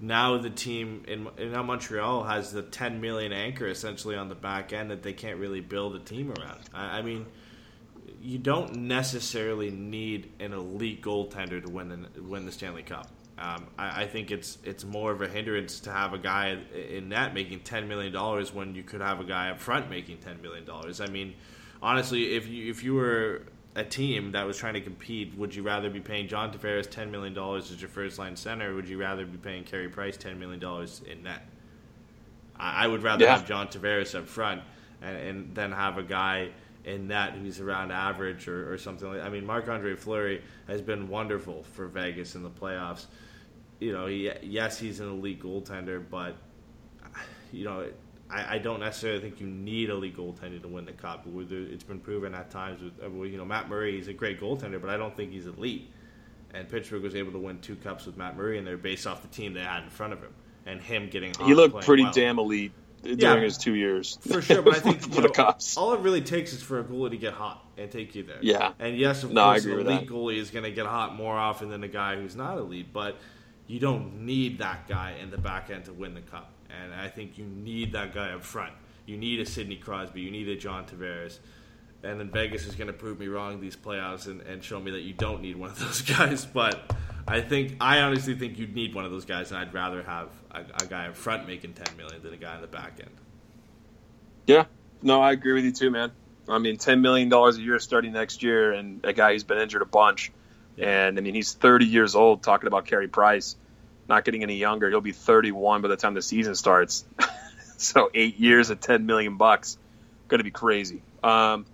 now the team in Montreal has the $10 million anchor essentially on the back end that they can't really build a team around. I mean, you don't necessarily need an elite goaltender to win the Stanley Cup. I think it's more of a hindrance to have a guy in net making $10 million when you could have a guy up front making $10 million. I mean, honestly, if you were a team that was trying to compete, would you rather be paying John Tavares $10 million as your first-line center, or would you rather be paying Carey Price $10 million in net? I would rather have John Tavares up front and then have a guy in that who's around average or something like that. I mean, Marc-Andre Fleury has been wonderful for Vegas in the playoffs. He's an elite goaltender, but I don't necessarily think you need elite goaltending to win the cup. It's been proven at times with Matt Murray is a great goaltender, but I don't think he's elite. And Pittsburgh was able to win two cups with Matt Murray, and they're based off the team they had in front of him and him getting hot. He looked pretty damn elite during his 2 years, for sure. But I think for the Cups, all it really takes is for a goalie to get hot and take you there. Yeah, and yes, of course, an elite goalie is going to get hot more often than a guy who's not elite, but you don't need that guy in the back end to win the cup. And I think you need that guy up front. You need a Sidney Crosby. You need a John Tavares. And then Vegas is going to prove me wrong these playoffs and show me that you don't need one of those guys. But I honestly think you'd need one of those guys, and I'd rather have a guy up front making $10 million than a guy on the back end. Yeah. No, I agree with you too, man. I mean, $10 million a year starting next year, and a guy who's been injured a bunch. Yeah. And, I mean, he's 30 years old, talking about Carey Price. Not getting any younger. He'll be 31 by the time the season starts. So 8 years at $10 million, going to be crazy. So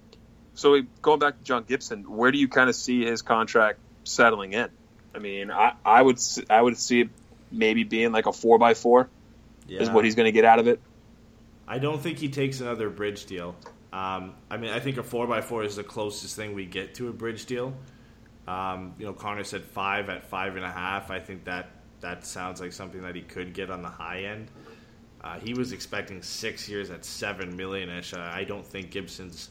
going back to John Gibson, where do you kind of see his contract settling in? I mean, I would see it maybe being like a 4x4 is what he's going to get out of it. I don't think he takes another bridge deal. I mean, I think a 4x4 is the closest thing we get to a bridge deal. Connor said 5 at 5.5. I think that sounds like something that he could get on the high end. He was expecting 6 years at $7 million-ish. I don't think Gibson's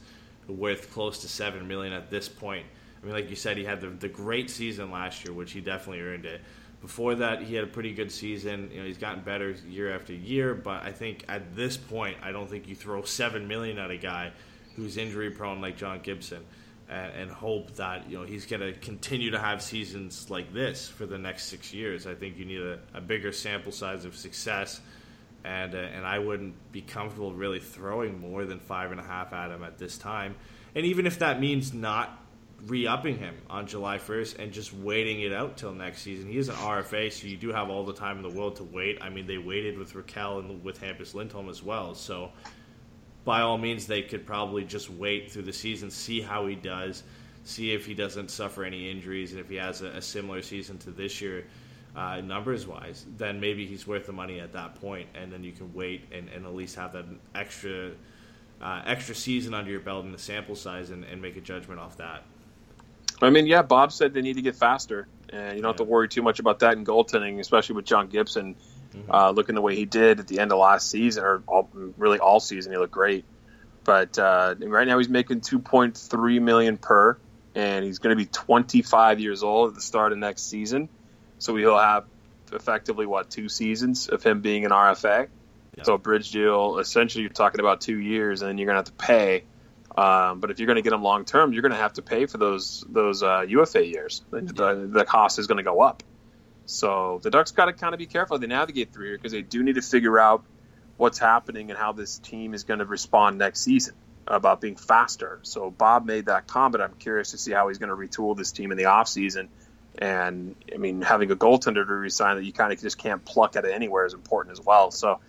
worth close to $7 million at this point. I mean, like you said, he had the great season last year, which he definitely earned it. Before that, he had a pretty good season. He's gotten better year after year, but I think at this point, I don't think you throw $7 million at a guy who's injury prone like John Gibson and hope that he's going to continue to have seasons like this for the next 6 years. I think you need a bigger sample size of success and I wouldn't be comfortable really throwing more than 5.5 at him at this time. And even if that means not re-upping him on July 1st and just waiting it out till next season. He is an RFA, so you do have all the time in the world to wait. I mean, they waited with Rakell and with Hampus Lindholm as well, so by all means, they could probably just wait through the season, see how he does, see if he doesn't suffer any injuries, and if he has a similar season to this year, numbers-wise, then maybe he's worth the money at that point, and then you can wait and at least have that extra season under your belt in the sample size and make a judgment off that. I mean, yeah, Bob said they need to get faster, and you don't have to worry too much about that in goaltending, especially with John Gibson looking the way he did at the end of last season, or all season. He looked great. But right now he's making $2.3 million per, and he's going to be 25 years old at the start of next season. So he'll have effectively, 2 seasons of him being an RFA. Yeah. So a bridge deal, essentially you're talking about 2 years, and then you're going to have to pay. But if you're going to get him long term, you're going to have to pay for those UFA years. The cost is going to go up. So the Ducks got to kind of be careful they navigate through here, because they do need to figure out what's happening and how this team is going to respond next season about being faster. So Bob made that comment. I'm curious to see how he's going to retool this team in the offseason. And I mean, having a goaltender to resign that you kind of just can't pluck out of anywhere is important as well. So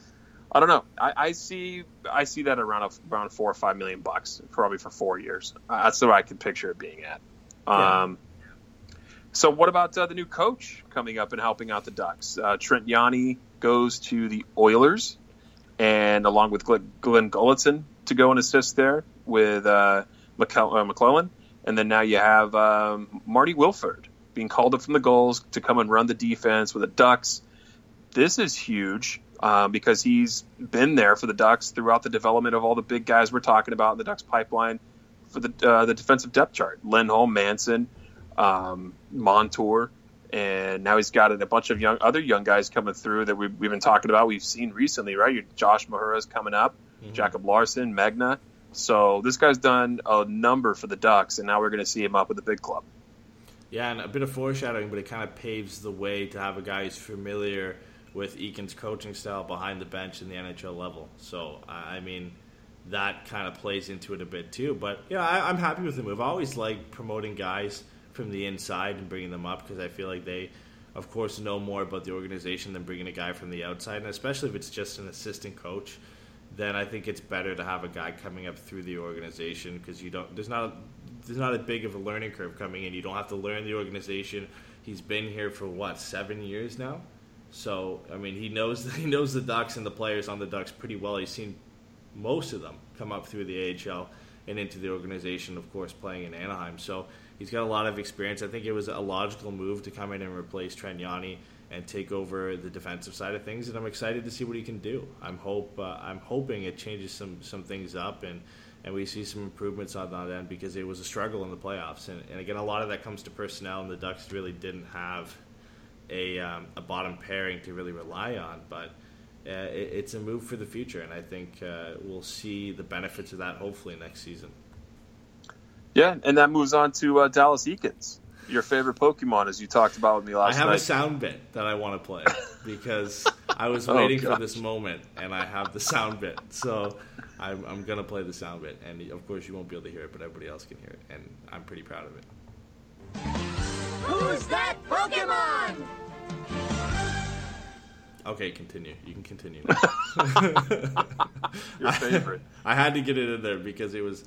I don't know. I see that around $4 or $5 million, probably for 4 years. That's what I can picture it being at. Yeah. So what about the new coach coming up and helping out the Ducks? Trent Yanni goes to the Oilers, and along with Glenn Gulletson to go and assist there with McClellan. And then now you have Marty Wilford being called up from the goals to come and run the defense with the Ducks. This is huge. Because he's been there for the Ducks throughout the development of all the big guys we're talking about in the Ducks pipeline for the defensive depth chart. Lindholm, Manson, Montour, and now he's got a bunch of other young guys coming through that we've been talking about. We've seen recently, right? Your Josh Mahura's coming up, Jacob Larson, Megna. So this guy's done a number for the Ducks, and now we're going to see him up with the big club. Yeah, and a bit of foreshadowing, but it kind of paves the way to have a guy who's familiar with Eakin's coaching style behind the bench in the NHL level. So, I mean, that kind of plays into it a bit too. But, I'm happy with the move. I always like promoting guys from the inside and bringing them up, because I feel like they, of course, know more about the organization than bringing a guy from the outside. And especially if it's just an assistant coach, then I think it's better to have a guy coming up through the organization, because there's not a big of a learning curve coming in. You don't have to learn the organization. He's been here for, 7 years now? So, I mean, he knows the Ducks and the players on the Ducks pretty well. He's seen most of them come up through the AHL and into the organization, of course, playing in Anaheim. So he's got a lot of experience. I think it was a logical move to come in and replace Trent Yanni and take over the defensive side of things, and I'm excited to see what he can do. I'm hoping it changes some things up and we see some improvements on that end, because it was a struggle in the playoffs. And again, a lot of that comes to personnel, and the Ducks really didn't have a bottom pairing to really rely on, but it's a move for the future, and I think we'll see the benefits of that hopefully next season. Yeah, and that moves on to Dallas Eakins, your favorite Pokemon, as you talked about with me last night. I have a sound bit that I want to play, because I was waiting for this moment, and I have the sound bit, so I'm going to play the sound bit, and of course you won't be able to hear it, but everybody else can hear it, and I'm pretty proud of it. Who's that Pokemon? Okay, continue. You can continue now. Your favorite. I had to get it in there because it was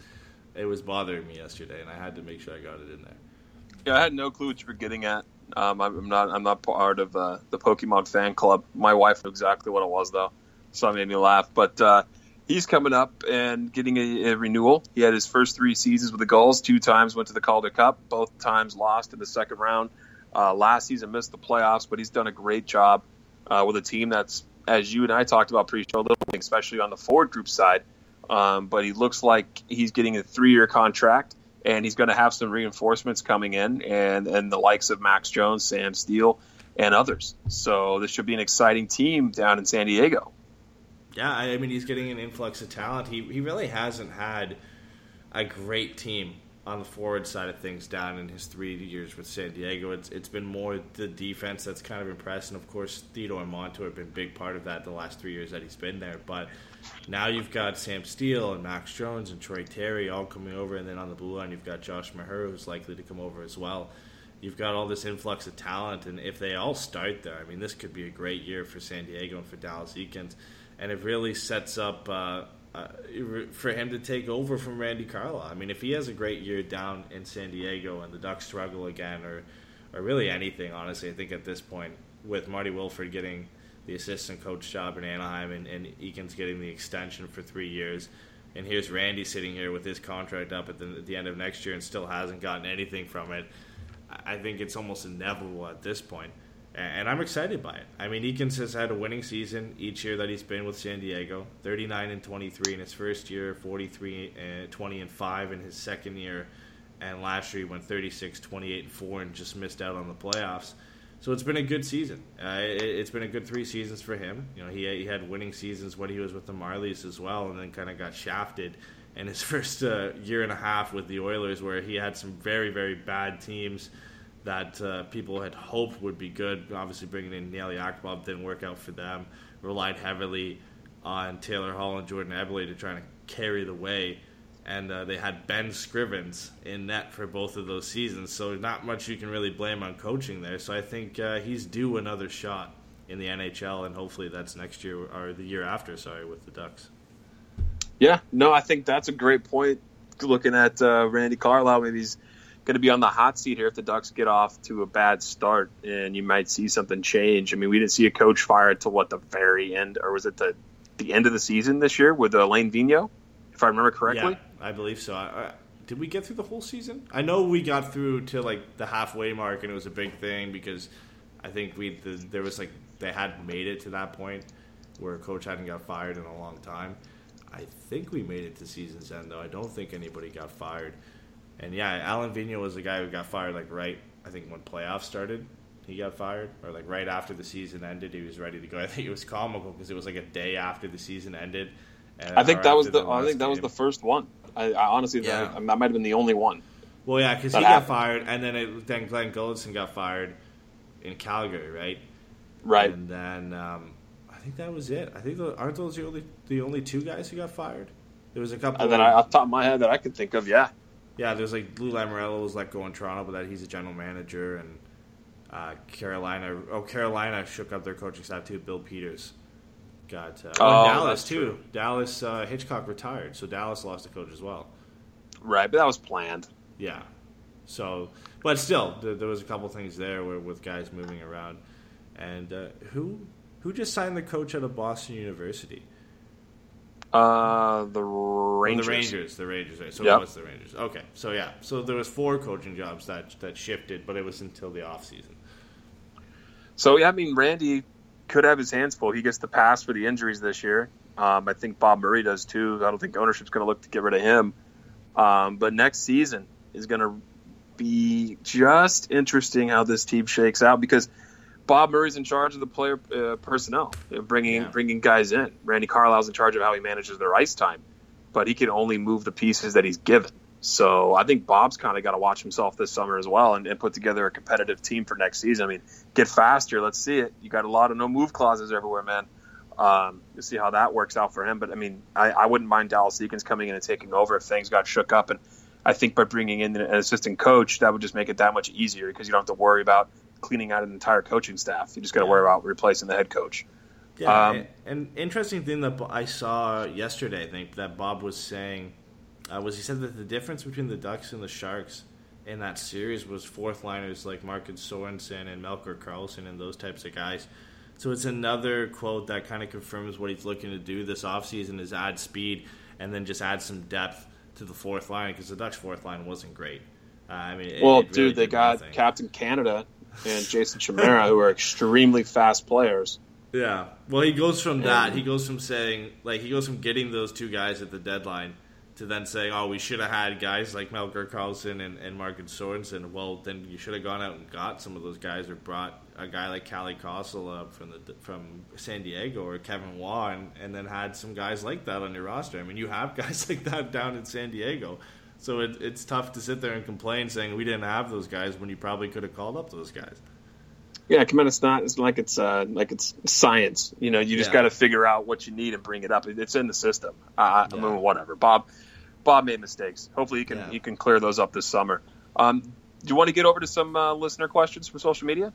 bothering me yesterday, and I had to make sure I got it in there. Yeah, I had no clue what you were getting at. I'm not part of the Pokemon fan club. My wife knew exactly what it was, though, so it made me laugh. But he's coming up and getting a renewal. He had his first 3 seasons with the Gulls. 2 times went to the Calder Cup. Both times lost in the second round. Last season missed the playoffs, but he's done a great job with a team that's, as you and I talked about pre-show, especially on the forward group side. But he looks like he's getting a 3-year contract, and he's going to have some reinforcements coming in, and the likes of Max Jones, Sam Steel, and others. So this should be an exciting team down in San Diego. Yeah, I mean, he's getting an influx of talent. He really hasn't had a great team on the forward side of things down in his 3 years with San Diego. It's been more the defense that's kind of impressed, and of course Theodore Montour have been a big part of that the last 3 years that he's been there. But now you've got Sam Steel and Max Jones and Troy Terry all coming over, and then on the blue line you've got Josh Maher, who's likely to come over as well. You've got all this influx of talent, and if they all start there, I mean, this could be a great year for San Diego and for Dallas Eakins, and it really sets up for him to take over from Randy Carlyle. I mean, if he has a great year down in San Diego and the Ducks struggle again, or really anything, honestly, I think at this point, with Marty Wilford getting the assistant coach job in Anaheim and Eakins getting the extension for 3 years, and here's Randy sitting here with his contract up at the end of next year and still hasn't gotten anything from it, I think it's almost inevitable at this point, and I'm excited by it. I mean, Eakins has had a winning season each year that he's been with San Diego, 39-23 in his first year, 43-20-5 in his second year, and last year he went 36-28-4 and just missed out on the playoffs. So it's been a good season. It's been a good 3 seasons for him. You know, he had winning seasons when he was with the Marlies as well, and then kind of got shafted in his first year and a half with the Oilers, where he had some very, very bad teams that people had hoped would be good. Obviously, bringing in Neil Yakubov didn't work out for them. Relied heavily on Taylor Hall and Jordan Eberle to try to carry the way. And they had Ben Scrivens in net for both of those seasons. So not much you can really blame on coaching there. So I think he's due another shot in the NHL, and hopefully that's next year or the year after, with the Ducks. Yeah, no, I think that's a great point. Looking at Randy Carlyle, maybe he's going to be on the hot seat here if the Ducks get off to a bad start, and you might see something change. I mean, we didn't see a coach fired till the very end, or was it the end of the season this year with Alain Vigneault, if I remember correctly? Yeah, I believe so. Did we get through the whole season? I know we got through to the halfway mark, and it was a big thing because I think they had made it to that point where a coach hadn't got fired in a long time. I think we made it to season's end, though. I don't think anybody got fired. And, yeah, Alain Vigneault was the guy who got fired, right, I think, when playoffs started. He got fired. Or, right after the season ended, he was ready to go. I think it was comical because it was, a day after the season ended. And I think that was the first one. I honestly, yeah. That might have been the only one. Well, yeah, because he got fired, and then Glenn Gullinson got fired in Calgary, right? Right. And then... I think that was it. I think aren't those the only two guys who got fired? There was a couple. And then off the top of my head that I could think of, yeah. Yeah, there's Lou Lamorello was let go in Toronto, but that he's a general manager, and Carolina. Oh, Carolina shook up their coaching staff too. Bill Peters got Dallas too. True. Dallas Hitchcock retired, so Dallas lost a coach as well. Right, but that was planned. Yeah. So, but still, there was a couple things there with guys moving around, and Who just signed the coach out of Boston University? The Rangers. Oh, the Rangers. Right? So yep. It was the Rangers. Okay. So, yeah. So there was 4 coaching jobs that shifted, but it was until the offseason. So, yeah, I mean, Randy could have his hands full. He gets the pass for the injuries this year. I think Bob Murray does, too. I don't think ownership's going to look to get rid of him. But next season is going to be just interesting how this team shakes out, because – Bob Murray's in charge of the player personnel, bringing guys in. Randy Carlyle's in charge of how he manages their ice time, but he can only move the pieces that he's given. So I think Bob's kind of got to watch himself this summer as well and put together a competitive team for next season. I mean, get faster. Let's see it. You got a lot of no-move clauses everywhere, man. You'll see how that works out for him. But, I mean, I wouldn't mind Dallas Eakins coming in and taking over if things got shook up. And I think by bringing in an assistant coach, that would just make it that much easier because you don't have to worry about cleaning out an entire coaching staff. You just got to worry about replacing the head coach. Yeah, an interesting thing that I saw yesterday, I think, that Bob was saying, was he said that the difference between the Ducks and the Sharks in that series was fourth-liners like Marcus Sorensen and Melker Karlsson and those types of guys. So it's another quote that kind of confirms what he's looking to do this offseason is add speed and then just add some depth to the fourth line, because the Ducks' fourth line wasn't great. They got nothing. Captain Canada and Jason Chimera, who are extremely fast players. Yeah. Well, he goes from that. He goes from saying, he goes from getting those two guys at the deadline to then saying, oh, we should have had guys like Melker Karlsson and Marcus Sorensen. Well, then you should have gone out and got some of those guys, or brought a guy like Kalle Kossila from San Diego, or Kevin Waugh, and then had some guys like that on your roster. I mean, you have guys like that down in San Diego. So it's tough to sit there and complain saying we didn't have those guys when you probably could have called up those guys. Yeah, come on, it's science. You know, you just got to figure out what you need and bring it up. It's in the system. I mean, whatever. Bob made mistakes. Hopefully, you can clear those up this summer. Do you want to get over to some listener questions for social media?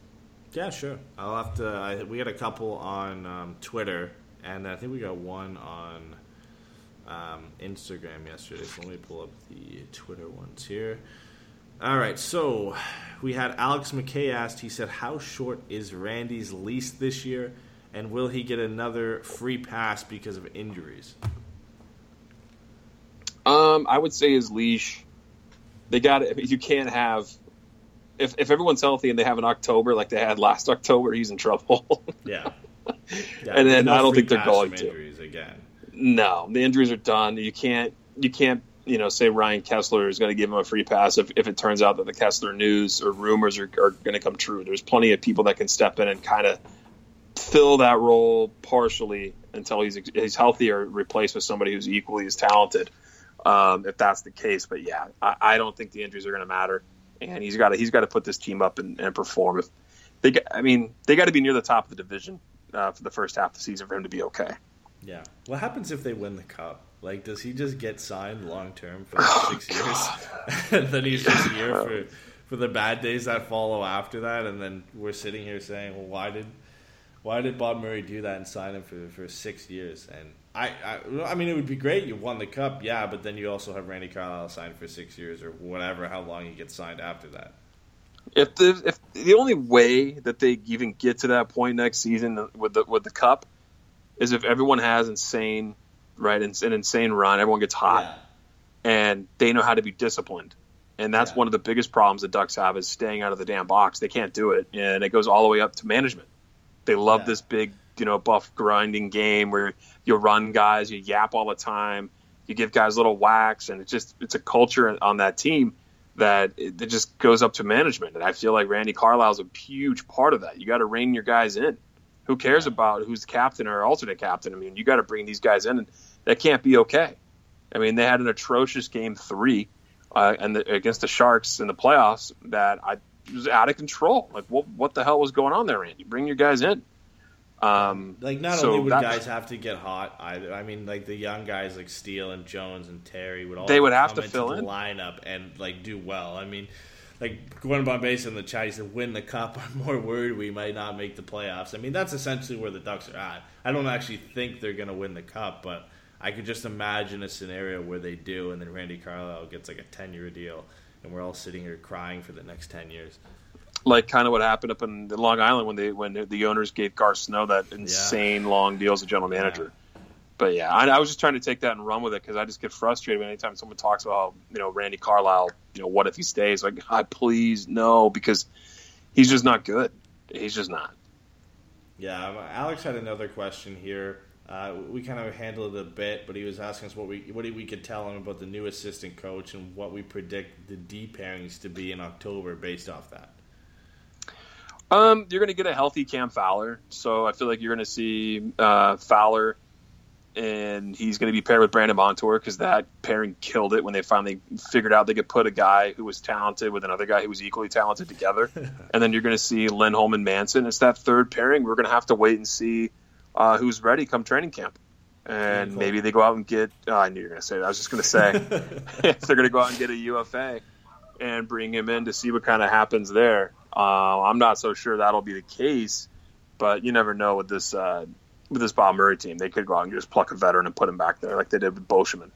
Yeah, sure. I'll have to. We got a couple on Twitter, and I think we got one on Instagram yesterday. So let me pull up the Twitter ones here. All right, so we had Alex McKay asked, he said, how short is Randy's lease this year, and will he get another free pass because of injuries? I would say his leash, they got it. You can't have, if everyone's healthy and they have an October like they had last October, he's in trouble. Yeah. And then I don't think they're going to. Injuries again. No, the injuries are done. You can't. You know, say Ryan Kesler is going to give him a free pass if it turns out that the Kesler news or rumors are going to come true. There's plenty of people that can step in and kind of fill that role partially until he's healthy or replaced with somebody who's equally as talented, if that's the case. But, yeah, I don't think the injuries are going to matter. And he's got to put this team up and perform. They got to be near the top of the division for the first half of the season for him to be okay. Yeah. What happens if they win the Cup? Like, does he just get signed long-term for 6 years? And then he's just here for the bad days that follow after that? And then we're sitting here saying, well, why did Bob Murray do that and sign him for 6 years? And, I mean, it would be great. You won the Cup, yeah, but then you also have Randy Carlyle signed for 6 years or whatever, how long he gets signed after that. If the only way that they even get to that point next season with the Cup is if everyone has insane... Right, an insane run. Everyone gets hot, and they know how to be disciplined, and that's one of the biggest problems the Ducks have is staying out of the damn box. They can't do it, and it goes all the way up to management. They love this big, buff grinding game where you run guys, you yap all the time, you give guys little whacks, and it's a culture on that team that it just goes up to management. And I feel like Randy Carlisle's a huge part of that. You got to rein your guys in. Who cares about who's the captain or alternate captain? I mean, you got to bring these guys in, and that can't be okay. I mean, they had an atrocious Game 3 against the Sharks in the playoffs that was out of control. Like, what the hell was going on there, Randy? Bring your guys in. Guys have to get hot either. I mean, like the young guys like Steele and Jones and Terry would have to fill in the lineup and like do well. I mean. Like Gwen Bombase in the chat, he said, win the Cup. I'm more worried we might not make the playoffs. I mean, that's essentially where the Ducks are at. I don't actually think they're going to win the Cup, but I could just imagine a scenario where they do, and then Randy Carlyle gets like a 10-year deal, and we're all sitting here crying for the next 10 years. Like kind of what happened up in Long Island when the owners gave Gar Snow that insane long deal as a general manager. Yeah. But, yeah, I was just trying to take that and run with it because I just get frustrated anytime someone talks about how, Randy Carlyle, what if he stays? Like, God, please, no, because he's just not good. He's just not. Yeah, Alex had another question here. We kind of handled it a bit, but he was asking us what we could tell him about the new assistant coach and what we predict the D pairings to be in October based off that. You're going to get a healthy Cam Fowler, so I feel like you're going to see Fowler. And he's going to be paired with Brandon Montour because that pairing killed it when they finally figured out they could put a guy who was talented with another guy who was equally talented together. And then you're going to see Lindholm and Manson. It's that third pairing. We're going to have to wait and see who's ready come training camp. And maybe they go out and get – I knew you were going to say that. I was just going to say if they're going to go out and get a UFA and bring him in to see what kind of happens there. I'm not so sure that'll be the case, but you never know with this this Bob Murray team. They could go out and just pluck a veteran and put him back there like they did with Bolshman.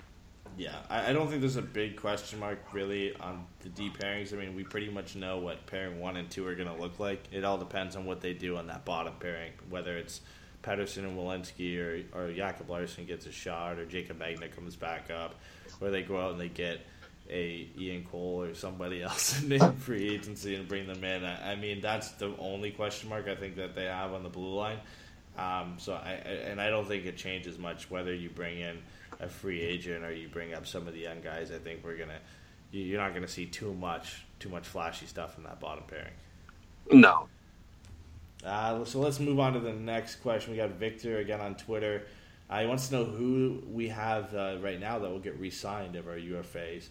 Yeah, I don't think there's a big question mark really on the D pairings. I mean, we pretty much know what pairing 1 and 2 are going to look like. It all depends on what they do on that bottom pairing, whether it's Pettersson and Welenski or Jakob Larsson gets a shot or Jacob Magna comes back up, or they go out and they get a Ian Cole or somebody else in the free agency and bring them in. I mean, that's the only question mark I think that they have on the blue line. I don't think it changes much whether you bring in a free agent or you bring up some of the young guys. I think you're not gonna see too much flashy stuff in that bottom pairing. No. So let's move on to the next question. We got Victor again on Twitter. He wants to know who we have right now that will get re-signed of our UFAs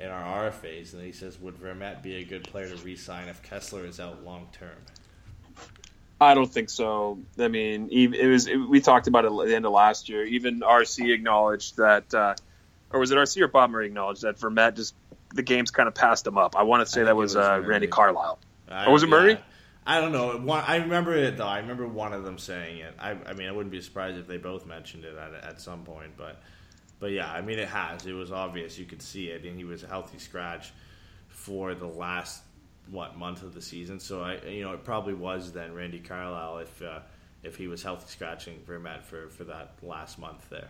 in our RFAs, and he says, would Vermette be a good player to re-sign if Kesler is out long-term? I don't think so. I mean, we talked about it at the end of last year. Even RC acknowledged that, or was it RC or Bob Murray acknowledged that Vermette just, the game's kind of passed him up. I want to say that was Randy Carlisle. Or was it Murray? I don't know. I remember it, though. I remember one of them saying it. I mean, I wouldn't be surprised if they both mentioned it at some point, but yeah, I mean, it has. It was obvious. You could see it, and he was a healthy scratch for the last, month of the season. So, it probably was then Randy Carlisle if he was healthy scratching Vermette for that last month there.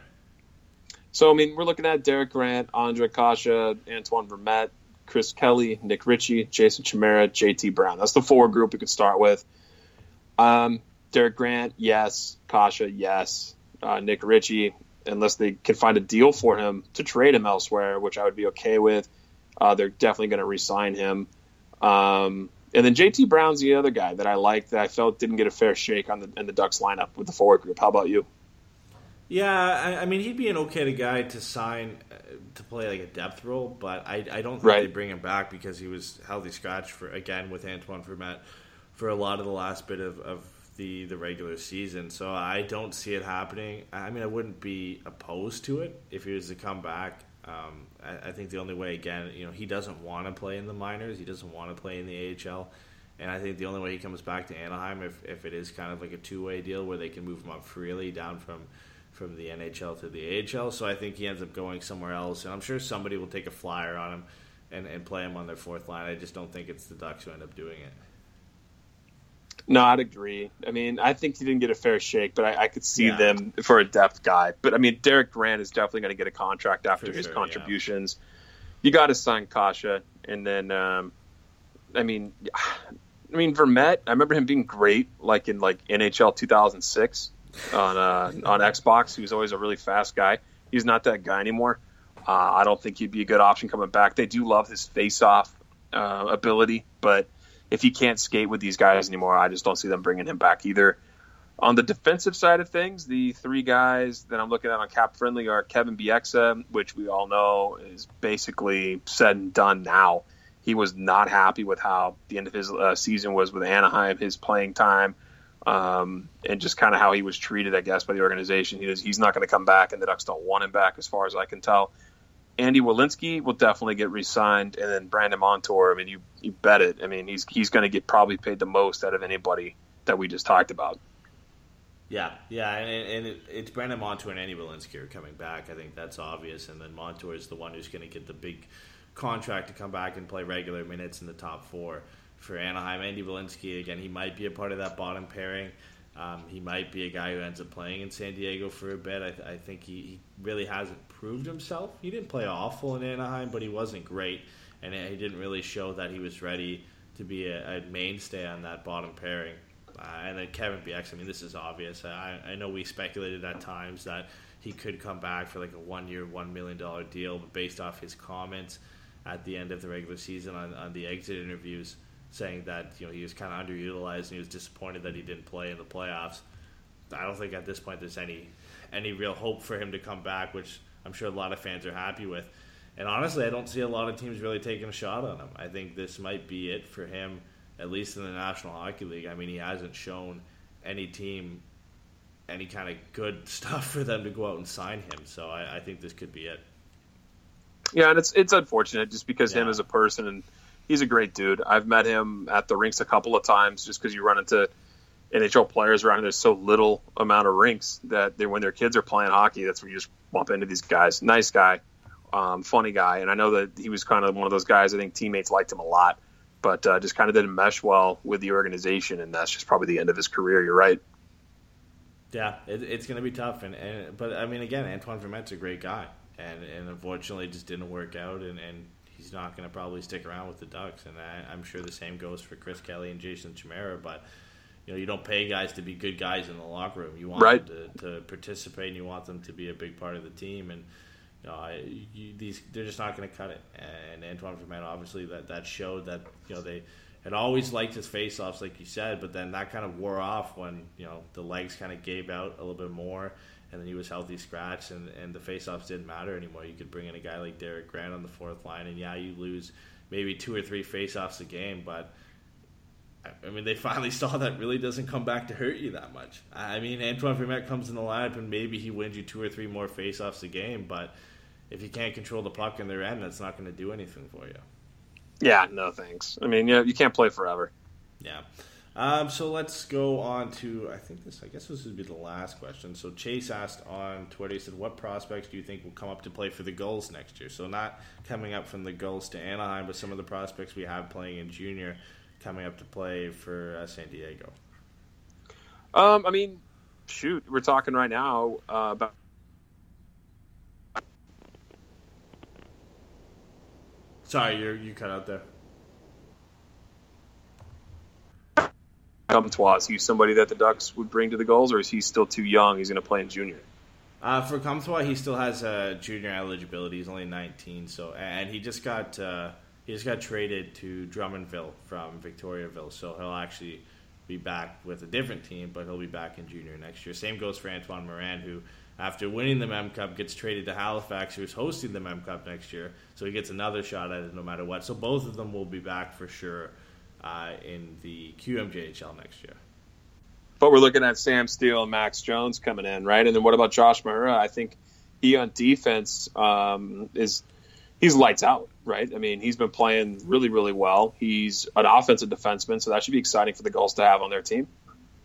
So, I mean, we're looking at Derek Grant, Ondrej Kase, Antoine Vermette, Chris Kelly, Nick Ritchie, Jason Chimera, JT Brown. That's the four group we could start with. Derek Grant, yes. Kase, yes. Nick Ritchie, unless they can find a deal for him to trade him elsewhere, which I would be okay with. They're definitely going to re-sign him. And then JT Brown's the other guy that I liked that I felt didn't get a fair shake in the Ducks lineup with the forward group. How about you? Yeah, I mean, he'd be an okay guy to sign to play like a depth role, but I don't think they bring him back because he was healthy scratch with Antoine Vermette for a lot of the last bit of the regular season. So I don't see it happening. I mean, I wouldn't be opposed to it if he was to come back. I think the only way, again, he doesn't want to play in the minors. He doesn't want to play in the AHL. And I think the only way he comes back to Anaheim if it is kind of like a two-way deal where they can move him up freely down from the NHL to the AHL. So I think he ends up going somewhere else, and I'm sure somebody will take a flyer on him and play him on their fourth line. I just don't think it's the Ducks who end up doing it. No, I'd agree. I mean, I think he didn't get a fair shake, but I could see them for a depth guy. But, I mean, Derek Grant is definitely going to get a contract after his contributions. Yeah. You got to sign Kase, and then, Vermette, I remember him being great, in NHL 2006. On Xbox. He was always a really fast guy. He's not that guy anymore. I don't think he'd be a good option coming back. They do love his face-off ability, but if he can't skate with these guys anymore, I just don't see them bringing him back either. On the defensive side of things, the three guys that I'm looking at on Cap Friendly are Kevin Bieksa, which we all know is basically said and done now. He was not happy with how the end of his season was with Anaheim, his playing time, and just kind of how he was treated, I guess, by the organization. He's not going to come back, and the Ducks don't want him back as far as I can tell. Andy Welinski will definitely get re-signed, and then Brandon Montour, I mean, you bet it. I mean, he's going to get probably paid the most out of anybody that we just talked about. Yeah, and it's Brandon Montour and Andy Welinski are coming back. I think that's obvious, and then Montour is the one who's going to get the big contract to come back and play regular minutes in the top four. For Anaheim, Andy Welinski, again, he might be a part of that bottom pairing. He might be a guy who ends up playing in San Diego for a bit. I think he really hasn't proved himself. He didn't play awful in Anaheim, but he wasn't great, and he didn't really show that he was ready to be a mainstay on that bottom pairing. And then Kevin Bieksa, I mean, this is obvious. I know we speculated at times that he could come back for like a one-year, $1 million deal, but based off his comments at the end of the regular season on the exit interviews, saying that he was kind of underutilized and he was disappointed that he didn't play in the playoffs. I don't think at this point there's any real hope for him to come back, which I'm sure a lot of fans are happy with. And honestly, I don't see a lot of teams really taking a shot on him. I think this might be it for him, at least in the National Hockey League. I mean, he hasn't shown any team any kind of good stuff for them to go out and sign him. So I think this could be it. Yeah, and it's unfortunate just because him as a person and he's a great dude. I've met him at the rinks a couple of times just because you run into NHL players around and there's so little amount of rinks that when their kids are playing hockey, that's where you just bump into these guys. Nice guy, funny guy. And I know that he was kind of one of those guys. I think teammates liked him a lot, but just kind of didn't mesh well with the organization, and that's just probably the end of his career. You're right. Yeah, it's going to be tough. But, I mean, again, Antoine Vermette's a great guy, and unfortunately it just didn't work out, and he's not going to probably stick around with the Ducks, and I'm sure the same goes for Chris Kelly and Jason Chimera. But you don't pay guys to be good guys in the locker room. You want them to participate, and you want them to be a big part of the team. And they're just not going to cut it. And Antoine Vermette, obviously, that showed that they had always liked his face-offs, like you said. But then that kind of wore off when the legs kind of gave out a little bit more. and then he was healthy scratch, and the faceoffs didn't matter anymore. You could bring in a guy like Derek Grant on the fourth line, and yeah, you lose maybe 2 or 3 faceoffs a game, but I mean, they finally saw that really doesn't come back to hurt you that much. I mean, Antoine Vermette comes in the lineup, and maybe he wins you 2 or 3 more faceoffs a game, but if you can't control the puck in their end, that's not going to do anything for you. Yeah, no thanks. I mean, you can't play forever. Yeah. So let's go on to, I guess this would be the last question. So Chase asked on Twitter, he said, what prospects do you think will come up to play for the Gulls next year? So not coming up from the Gulls to Anaheim, but some of the prospects we have playing in junior coming up to play for San Diego. I mean, shoot, we're talking right now about sorry, you cut out there. Comtois, is he somebody that the Ducks would bring to the Gulls, or is he still too young? He's going to play in junior. For Comtois, he still has junior eligibility. He's only 19, so and he just got traded to Drummondville from Victoriaville, so he'll actually be back with a different team, but he'll be back in junior next year. Same goes for Antoine Morin, who, after winning the Mem Cup, gets traded to Halifax, who's hosting the Mem Cup next year, so he gets another shot at it no matter what. So both of them will be back for sure in the QMJHL next year. But we're looking at Sam Steel and Max Jones coming in, right? And then what about Josh Mahura? I think he on defense he's lights out, right? I mean, he's been playing really, really well. He's an offensive defenseman, so that should be exciting for the Gulls to have on their team.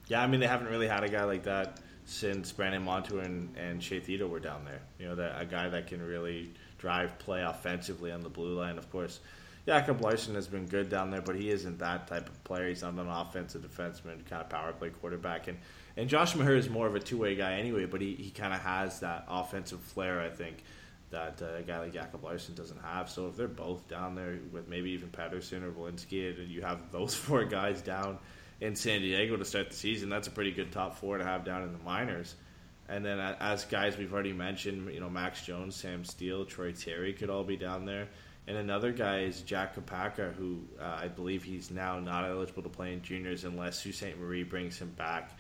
Yeah, I mean, they haven't really had a guy like that since Brandon Montour and Shea Theodore were down there. You know, that a guy that can really drive play offensively on the blue line. Of course, Jakob Larson has been good down there, but he isn't that type of player. He's not an offensive defenseman, kind of power play quarterback. And Josh Maher is more of a two-way guy anyway, but he kind of has that offensive flair, I think, that a guy like Jakob Larson doesn't have. So if they're both down there with maybe even Patterson or Walensky, and you have those four guys down in San Diego to start the season, that's a pretty good top four to have down in the minors. And then as guys we've already mentioned, you know, Max Jones, Sam Steele, Troy Terry could all be down there. And another guy is Jack Kopaka, who I believe he's now not eligible to play in juniors unless Sault Ste. Marie brings him back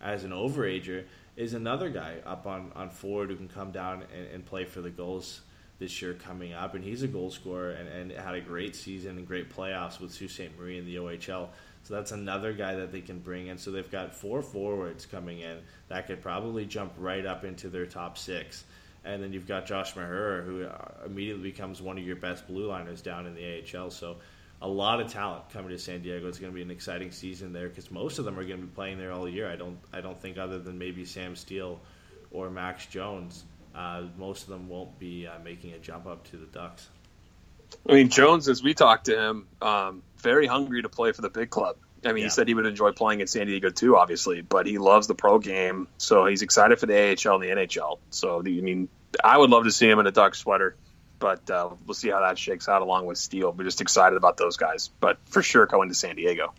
as an overager, is another guy up on forward who can come down and play for the Gulls this year coming up. And he's a goal scorer and had a great season and great playoffs with Sault Ste. Marie in the OHL. So that's another guy that they can bring in. So they've got 4 forwards coming in that could probably jump right up into their top 6. And then you've got Josh Maher, who immediately becomes one of your best blue liners down in the AHL. So a lot of talent coming to San Diego. It's going to be an exciting season there because most of them are going to be playing there all year. I don't think other than maybe Sam Steele or Max Jones, most of them won't be making a jump up to the Ducks. I mean, Jones, as we talked to him, very hungry to play for the big club. I mean, yeah. He said he would enjoy playing in San Diego too, obviously, but he loves the pro game, so he's excited for the AHL and the NHL. So, I mean, I would love to see him in a Duck sweater, but we'll see how that shakes out along with Steele. We're just excited about those guys, but for sure going to San Diego.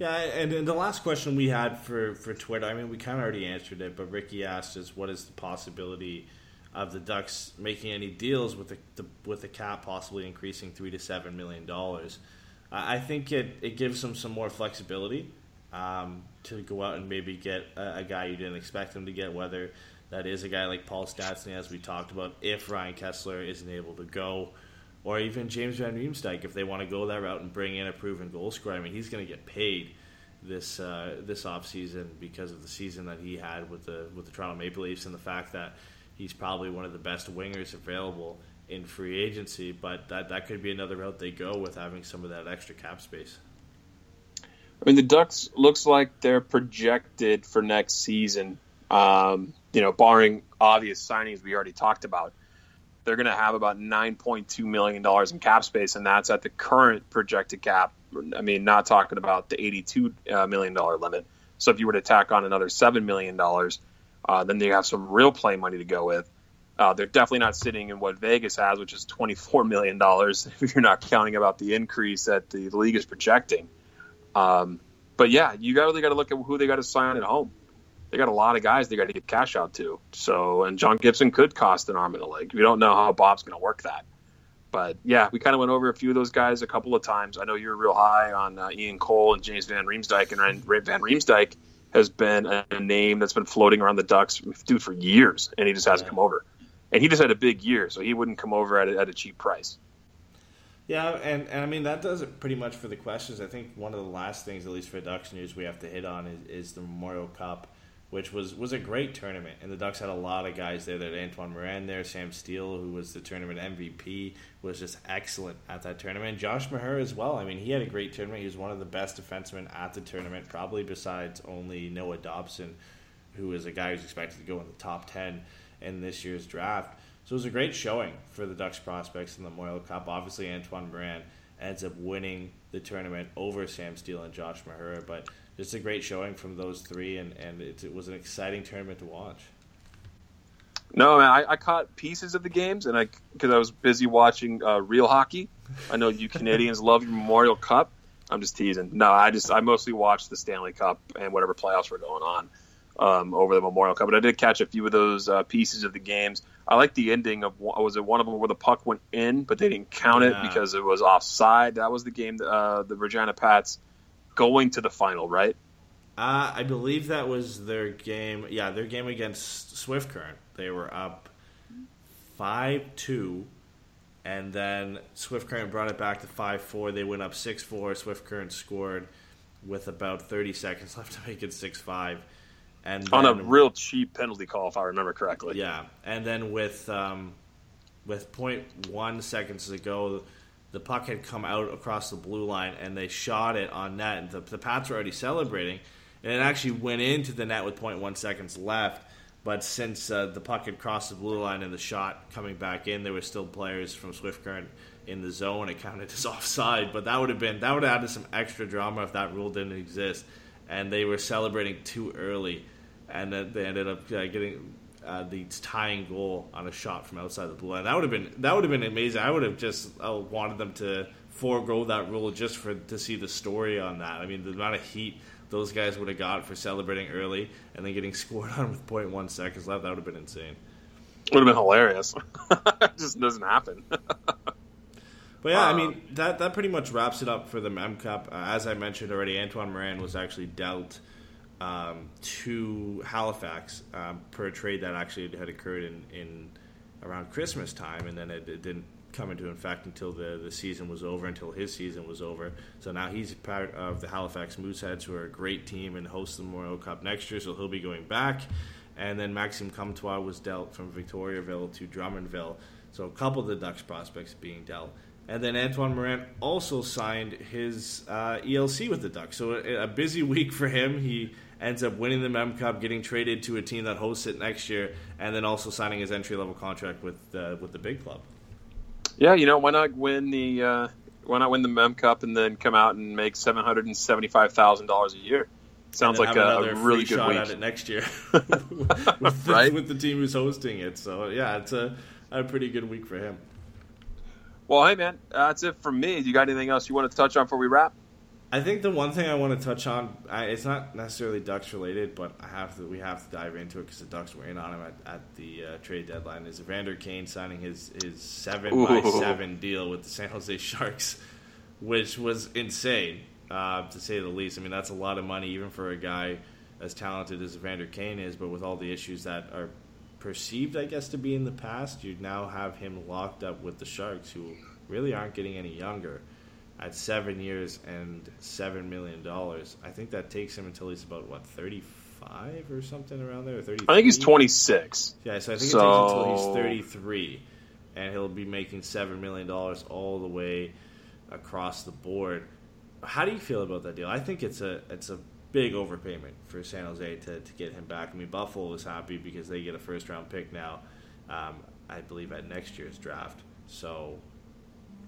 Yeah, and the last question we had for Twitter, I mean, we kind of already answered it, but Ricky asked us, what is the possibility of the Ducks making any deals with the cap possibly increasing $3 to $7 million? I think it gives them some more flexibility to go out and maybe get a guy you didn't expect them to get, whether that is a guy like Paul Stastny, as we talked about, if Ryan Kesler isn't able to go, or even James van Riemsdyk, if they want to go that route and bring in a proven goal scorer. I mean, he's going to get paid this offseason because of the season that he had with the Toronto Maple Leafs and the fact that he's probably one of the best wingers available in free agency, but that could be another route they go with having some of that extra cap space. I mean, the Ducks looks like they're projected for next season, barring obvious signings we already talked about, they're going to have about $9.2 million in cap space, and that's at the current projected cap. I mean, not talking about the $82 million limit. So if you were to tack on another $7 million, then they have some real play money to go with. They're definitely not sitting in what Vegas has, which is $24 million, if you're not counting about the increase that the league is projecting. But, yeah, you really got to look at who they got to sign at home. They got a lot of guys they got to get cash out to. So, and John Gibson could cost an arm and a leg. We don't know how Bob's going to work that. But, yeah, we kind of went over a few of those guys a couple of times. I know you were real high on Ian Cole and James van Riemsdyk. has been a name that's been floating around the Ducks for years, and he just hasn't come over. And he just had a big year, so he wouldn't come over at a cheap price. Yeah, and I mean, that does it pretty much for the questions. I think one of the last things, at least for Ducks News, we have to hit on is the Memorial Cup, which was a great tournament. And the Ducks had a lot of guys there. They had Antoine Morin there, Sam Steel, who was the tournament MVP, was just excellent at that tournament. And Josh Maher as well. I mean, he had a great tournament. He was one of the best defensemen at the tournament, probably besides only Noah Dobson, who is a guy who's expected to go in the top 10 in this year's draft. So it was a great showing for the Ducks prospects in the Memorial Cup. Obviously, Antoine Morin ends up winning the tournament over Sam Steel and Josh Maher, but just a great showing from those three, and it was an exciting tournament to watch. No, man, I caught pieces of the games, and because I was busy watching real hockey. I know you Canadians love your Memorial Cup. I'm just teasing. No, I mostly watched the Stanley Cup and whatever playoffs were going on. Over the Memorial Cup, but I did catch a few of those pieces of the games. I like the ending of one of them where the puck went in, but they didn't count it because it was offside. That was the game, the Regina Pats going to the final, right? I believe that was their game. Yeah, their game against Swift Current. They were up 5-2, and then Swift Current brought it back to 5-4. They went up 6-4. Swift Current scored with about 30 seconds left to make it 6-5. And then, on a real cheap penalty call, if I remember correctly. Yeah, and then with 0.1 seconds to go, the puck had come out across the blue line, and they shot it on net. And the Pats were already celebrating, and it actually went into the net with 0.1 seconds left. But since the puck had crossed the blue line and the shot coming back in, there were still players from Swift Current in the zone. It counted as offside, but that would have added some extra drama if that rule didn't exist. And they were celebrating too early, and then they ended up getting the tying goal on a shot from outside the blue line. That would have been amazing. I would have just wanted them to forego that rule just to see the story on that. I mean, the amount of heat those guys would have got for celebrating early and then getting scored on with 0.1 seconds left, that would have been insane. It would have been hilarious. It just doesn't happen. But yeah, I mean, that pretty much wraps it up for the Mem Cup. As I mentioned already, Antoine Morin was actually dealt to Halifax per a trade that actually had occurred in around Christmas time, and then it didn't come into effect until the season was over, until his season was over. So now he's part of the Halifax Mooseheads, who are a great team and host the Memorial Cup next year, so he'll be going back. And then Maxime Comtois was dealt from Victoriaville to Drummondville. So a couple of the Ducks prospects being dealt. And then Antoine Morin also signed his ELC with the Ducks. So a busy week for him. He ends up winning the Mem Cup, getting traded to a team that hosts it next year, and then also signing his entry-level contract with the big club. Yeah, you know, why not win the Mem Cup and then come out and make $775,000 a year? Sounds like a really good week. At it next year with the team who's hosting it. So yeah, it's a pretty good week for him. Well, hey, man, that's it from me. You got anything else you want to touch on before we wrap? I think the one thing I want to touch on, it's not necessarily Ducks-related, but we have to dive into it because the Ducks were in on him at the trade deadline, is Evander Kane signing his 7x7 deal with the San Jose Sharks, which was insane, to say the least. I mean, that's a lot of money, even for a guy as talented as Evander Kane is, but with all the issues that are perceived, I guess, to be in the past, you now have him locked up with the Sharks, who really aren't getting any younger, at 7 years and $7 million. I think that takes him until he's about 35 or something around there, or 33? I think he's 26. Yeah, so I think it takes until he's 33, and he'll be making $7 million all the way across the board. How do you feel about that deal? I think it's a big overpayment for San Jose to get him back. I mean, Buffalo was happy because they get a first-round pick now, I believe, at next year's draft. So,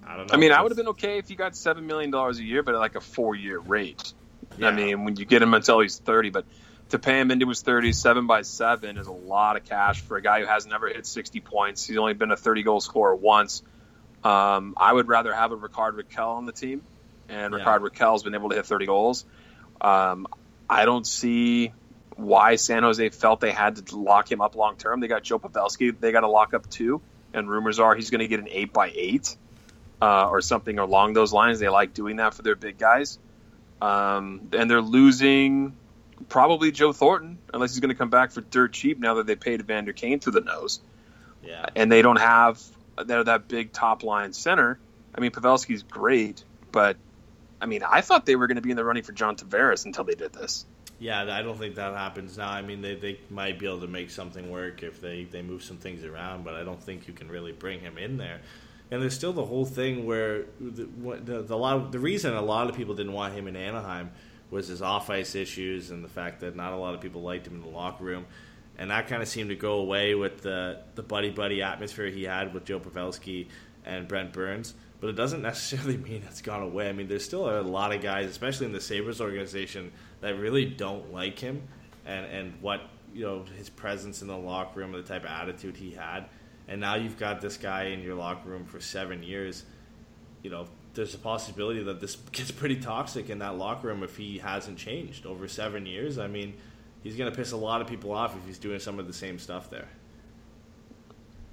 I don't know. I mean, I would have been okay if you got $7 million a year, but at like a 4-year rate. Yeah. I mean, when you get him until he's 30, but to pay him into his 30s, 7x7 is a lot of cash for a guy who has never hit 60 points. He's only been a 30-goal scorer once. I would rather have a Rickard Rakell on the team, and Rickard Rakell's been able to hit 30 goals. I don't see why San Jose felt they had to lock him up long term. They got Joe Pavelski. They got to lock up too, and rumors are he's going to get an 8x8 or something along those lines. They like doing that for their big guys, and they're losing Probably Joe Thornton, unless he's going to come back for dirt cheap now that they paid Evander Kane through the nose. Yeah. And they don't have that big top-line center. I mean, Pavelski's great, but, I mean, I thought they were going to be in the running for John Tavares until they did this. Yeah, I don't think that happens now. I mean, they might be able to make something work if they move some things around, but I don't think you can really bring him in there. And there's still the whole thing where the reason a lot of people didn't want him in Anaheim was his off-ice issues and the fact that not a lot of people liked him in the locker room. And that kind of seemed to go away with the buddy-buddy atmosphere he had with Joe Pavelski and Brent Burns. But it doesn't necessarily mean it's gone away. I mean, there's still a lot of guys, especially in the Sabres organization, that really don't like him and what, you know, his presence in the locker room and the type of attitude he had. And now you've got this guy in your locker room for 7 years. You know, there's a possibility that this gets pretty toxic in that locker room if he hasn't changed over 7 years. I mean, he's going to piss a lot of people off if he's doing some of the same stuff there.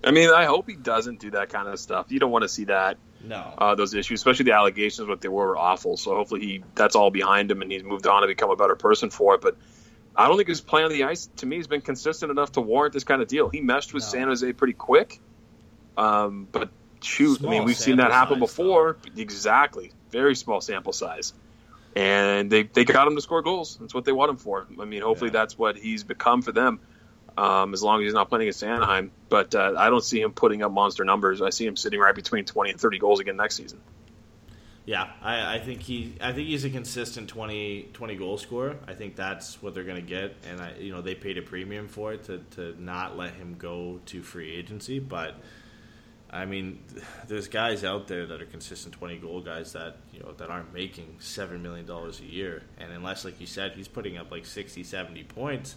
I mean, I hope he doesn't do that kind of stuff. You don't want to see that. No. Those issues, especially the allegations, what they were awful. So hopefully that's all behind him and he's moved on to become a better person for it. But I don't think his play on the ice, to me, has been consistent enough to warrant this kind of deal. He meshed with San Jose pretty quick. But shoot, small, I mean, we've seen that happen before. Though. Exactly. Very small sample size. And they got him to score goals. That's what they want him for. I mean, hopefully that's what he's become for them, as long as he's not playing against Anaheim. But I don't see him putting up monster numbers. I see him sitting right between 20 and 30 goals again next season. Yeah, I think he's a consistent 20 goal scorer. I think that's what they're going to get, and they paid a premium for it to not let him go to free agency. But I mean, there's guys out there that are consistent 20 goal guys that that aren't making $7 million a year, and unless, like you said, he's putting up like 60, 70 points,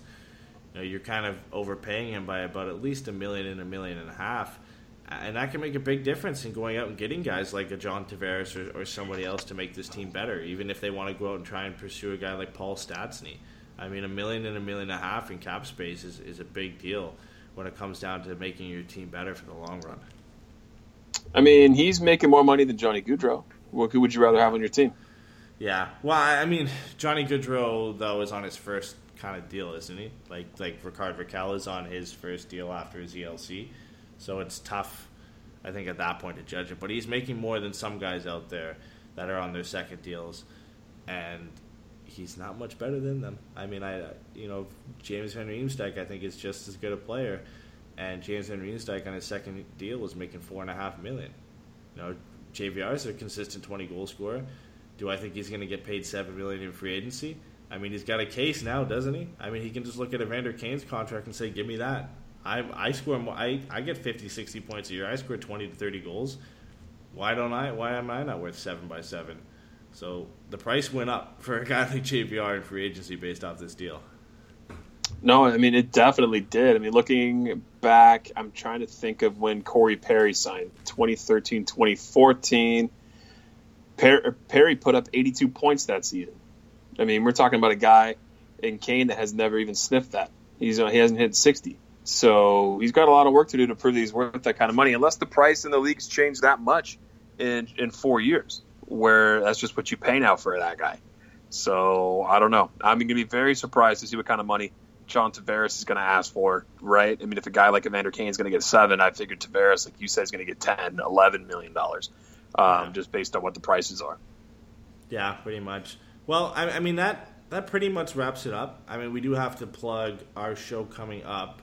you're kind of overpaying him by about at least $1 million and $1.5 million. And that can make a big difference in going out and getting guys like a John Tavares or somebody else to make this team better, even if they want to go out and try and pursue a guy like Paul Stastny. I mean, $1 million and $1.5 million in cap space is a big deal when it comes down to making your team better for the long run. I mean, he's making more money than Johnny Gaudreau. Who would you rather have on your team? Yeah. Well, I mean, Johnny Gaudreau, though, is on his first kind of deal, isn't he? Like Rickard Rakell is on his first deal after his ELC. So it's tough, I think, at that point to judge it. But he's making more than some guys out there that are on their second deals, and he's not much better than them. I mean, James van Riemsdyk, I think, is just as good a player, and James van Riemsdyk on his second deal was making $4.5 million. JVR is a consistent 20 goal scorer. Do I think he's going to get paid $7 million in free agency? I mean, he's got a case now, doesn't he? I mean, he can just look at Evander Kane's contract and say, "Give me that." I score more. I get 50, 60 points a year. I score 20 to 30 goals. Why don't I? Why am I not worth 7x7? So the price went up for a guy like JVR in free agency based off this deal. No, I mean, it definitely did. I mean, looking back, I'm trying to think of when Corey Perry signed, 2013, 2014. Perry put up 82 points that season. I mean, we're talking about a guy in Kane that has never even sniffed that. He hasn't hit 60. So he's got a lot of work to do to prove that he's worth that kind of money, unless the price in the league's changed that much in 4 years, where that's just what you pay now for that guy. So I don't know. I'm going to be very surprised to see what kind of money John Tavares is going to ask for, right? I mean, if a guy like Evander Kane is going to get $7 million, I figured Tavares, like you said, is going to get $10, $11 million, just based on what the prices are. Yeah, pretty much. Well, I mean, that pretty much wraps it up. I mean, we do have to plug our show coming up.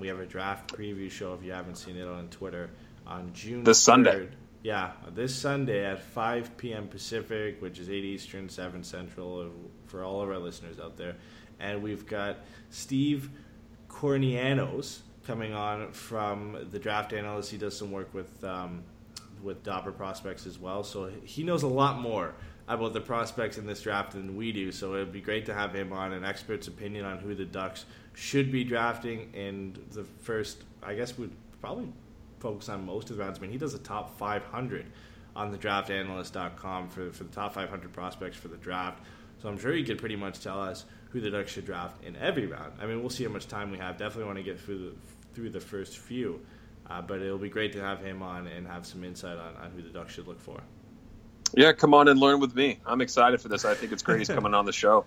We have a draft preview show, if you haven't seen it, on Twitter on June 3rd. This Sunday. Yeah, this Sunday at 5 p.m. Pacific, which is 8 Eastern, 7 Central, for all of our listeners out there. And we've got Steve Kornianos coming on from the Draft Analyst. He does some work with Doppler Prospects as well. So he knows a lot more about the prospects in this draft than we do. So it would be great to have him on, an expert's opinion on who the Ducks should be drafting in the first. I guess we'd probably focus on most of the rounds. I mean, he does a top 500 on the draftanalyst.com for the top 500 prospects for the draft. So I'm sure he could pretty much tell us who the Ducks should draft in every round. I mean, we'll see how much time we have. Definitely want to get through the first few. But it'll be great to have him on and have some insight on who the Ducks should look for. Yeah, come on and learn with me. I'm excited for this. I think it's great he's coming on the show.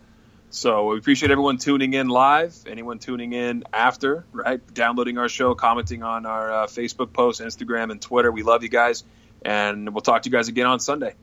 So we appreciate everyone tuning in live, anyone tuning in after, right, downloading our show, commenting on our Facebook posts, Instagram, and Twitter. We love you guys, and we'll talk to you guys again on Sunday.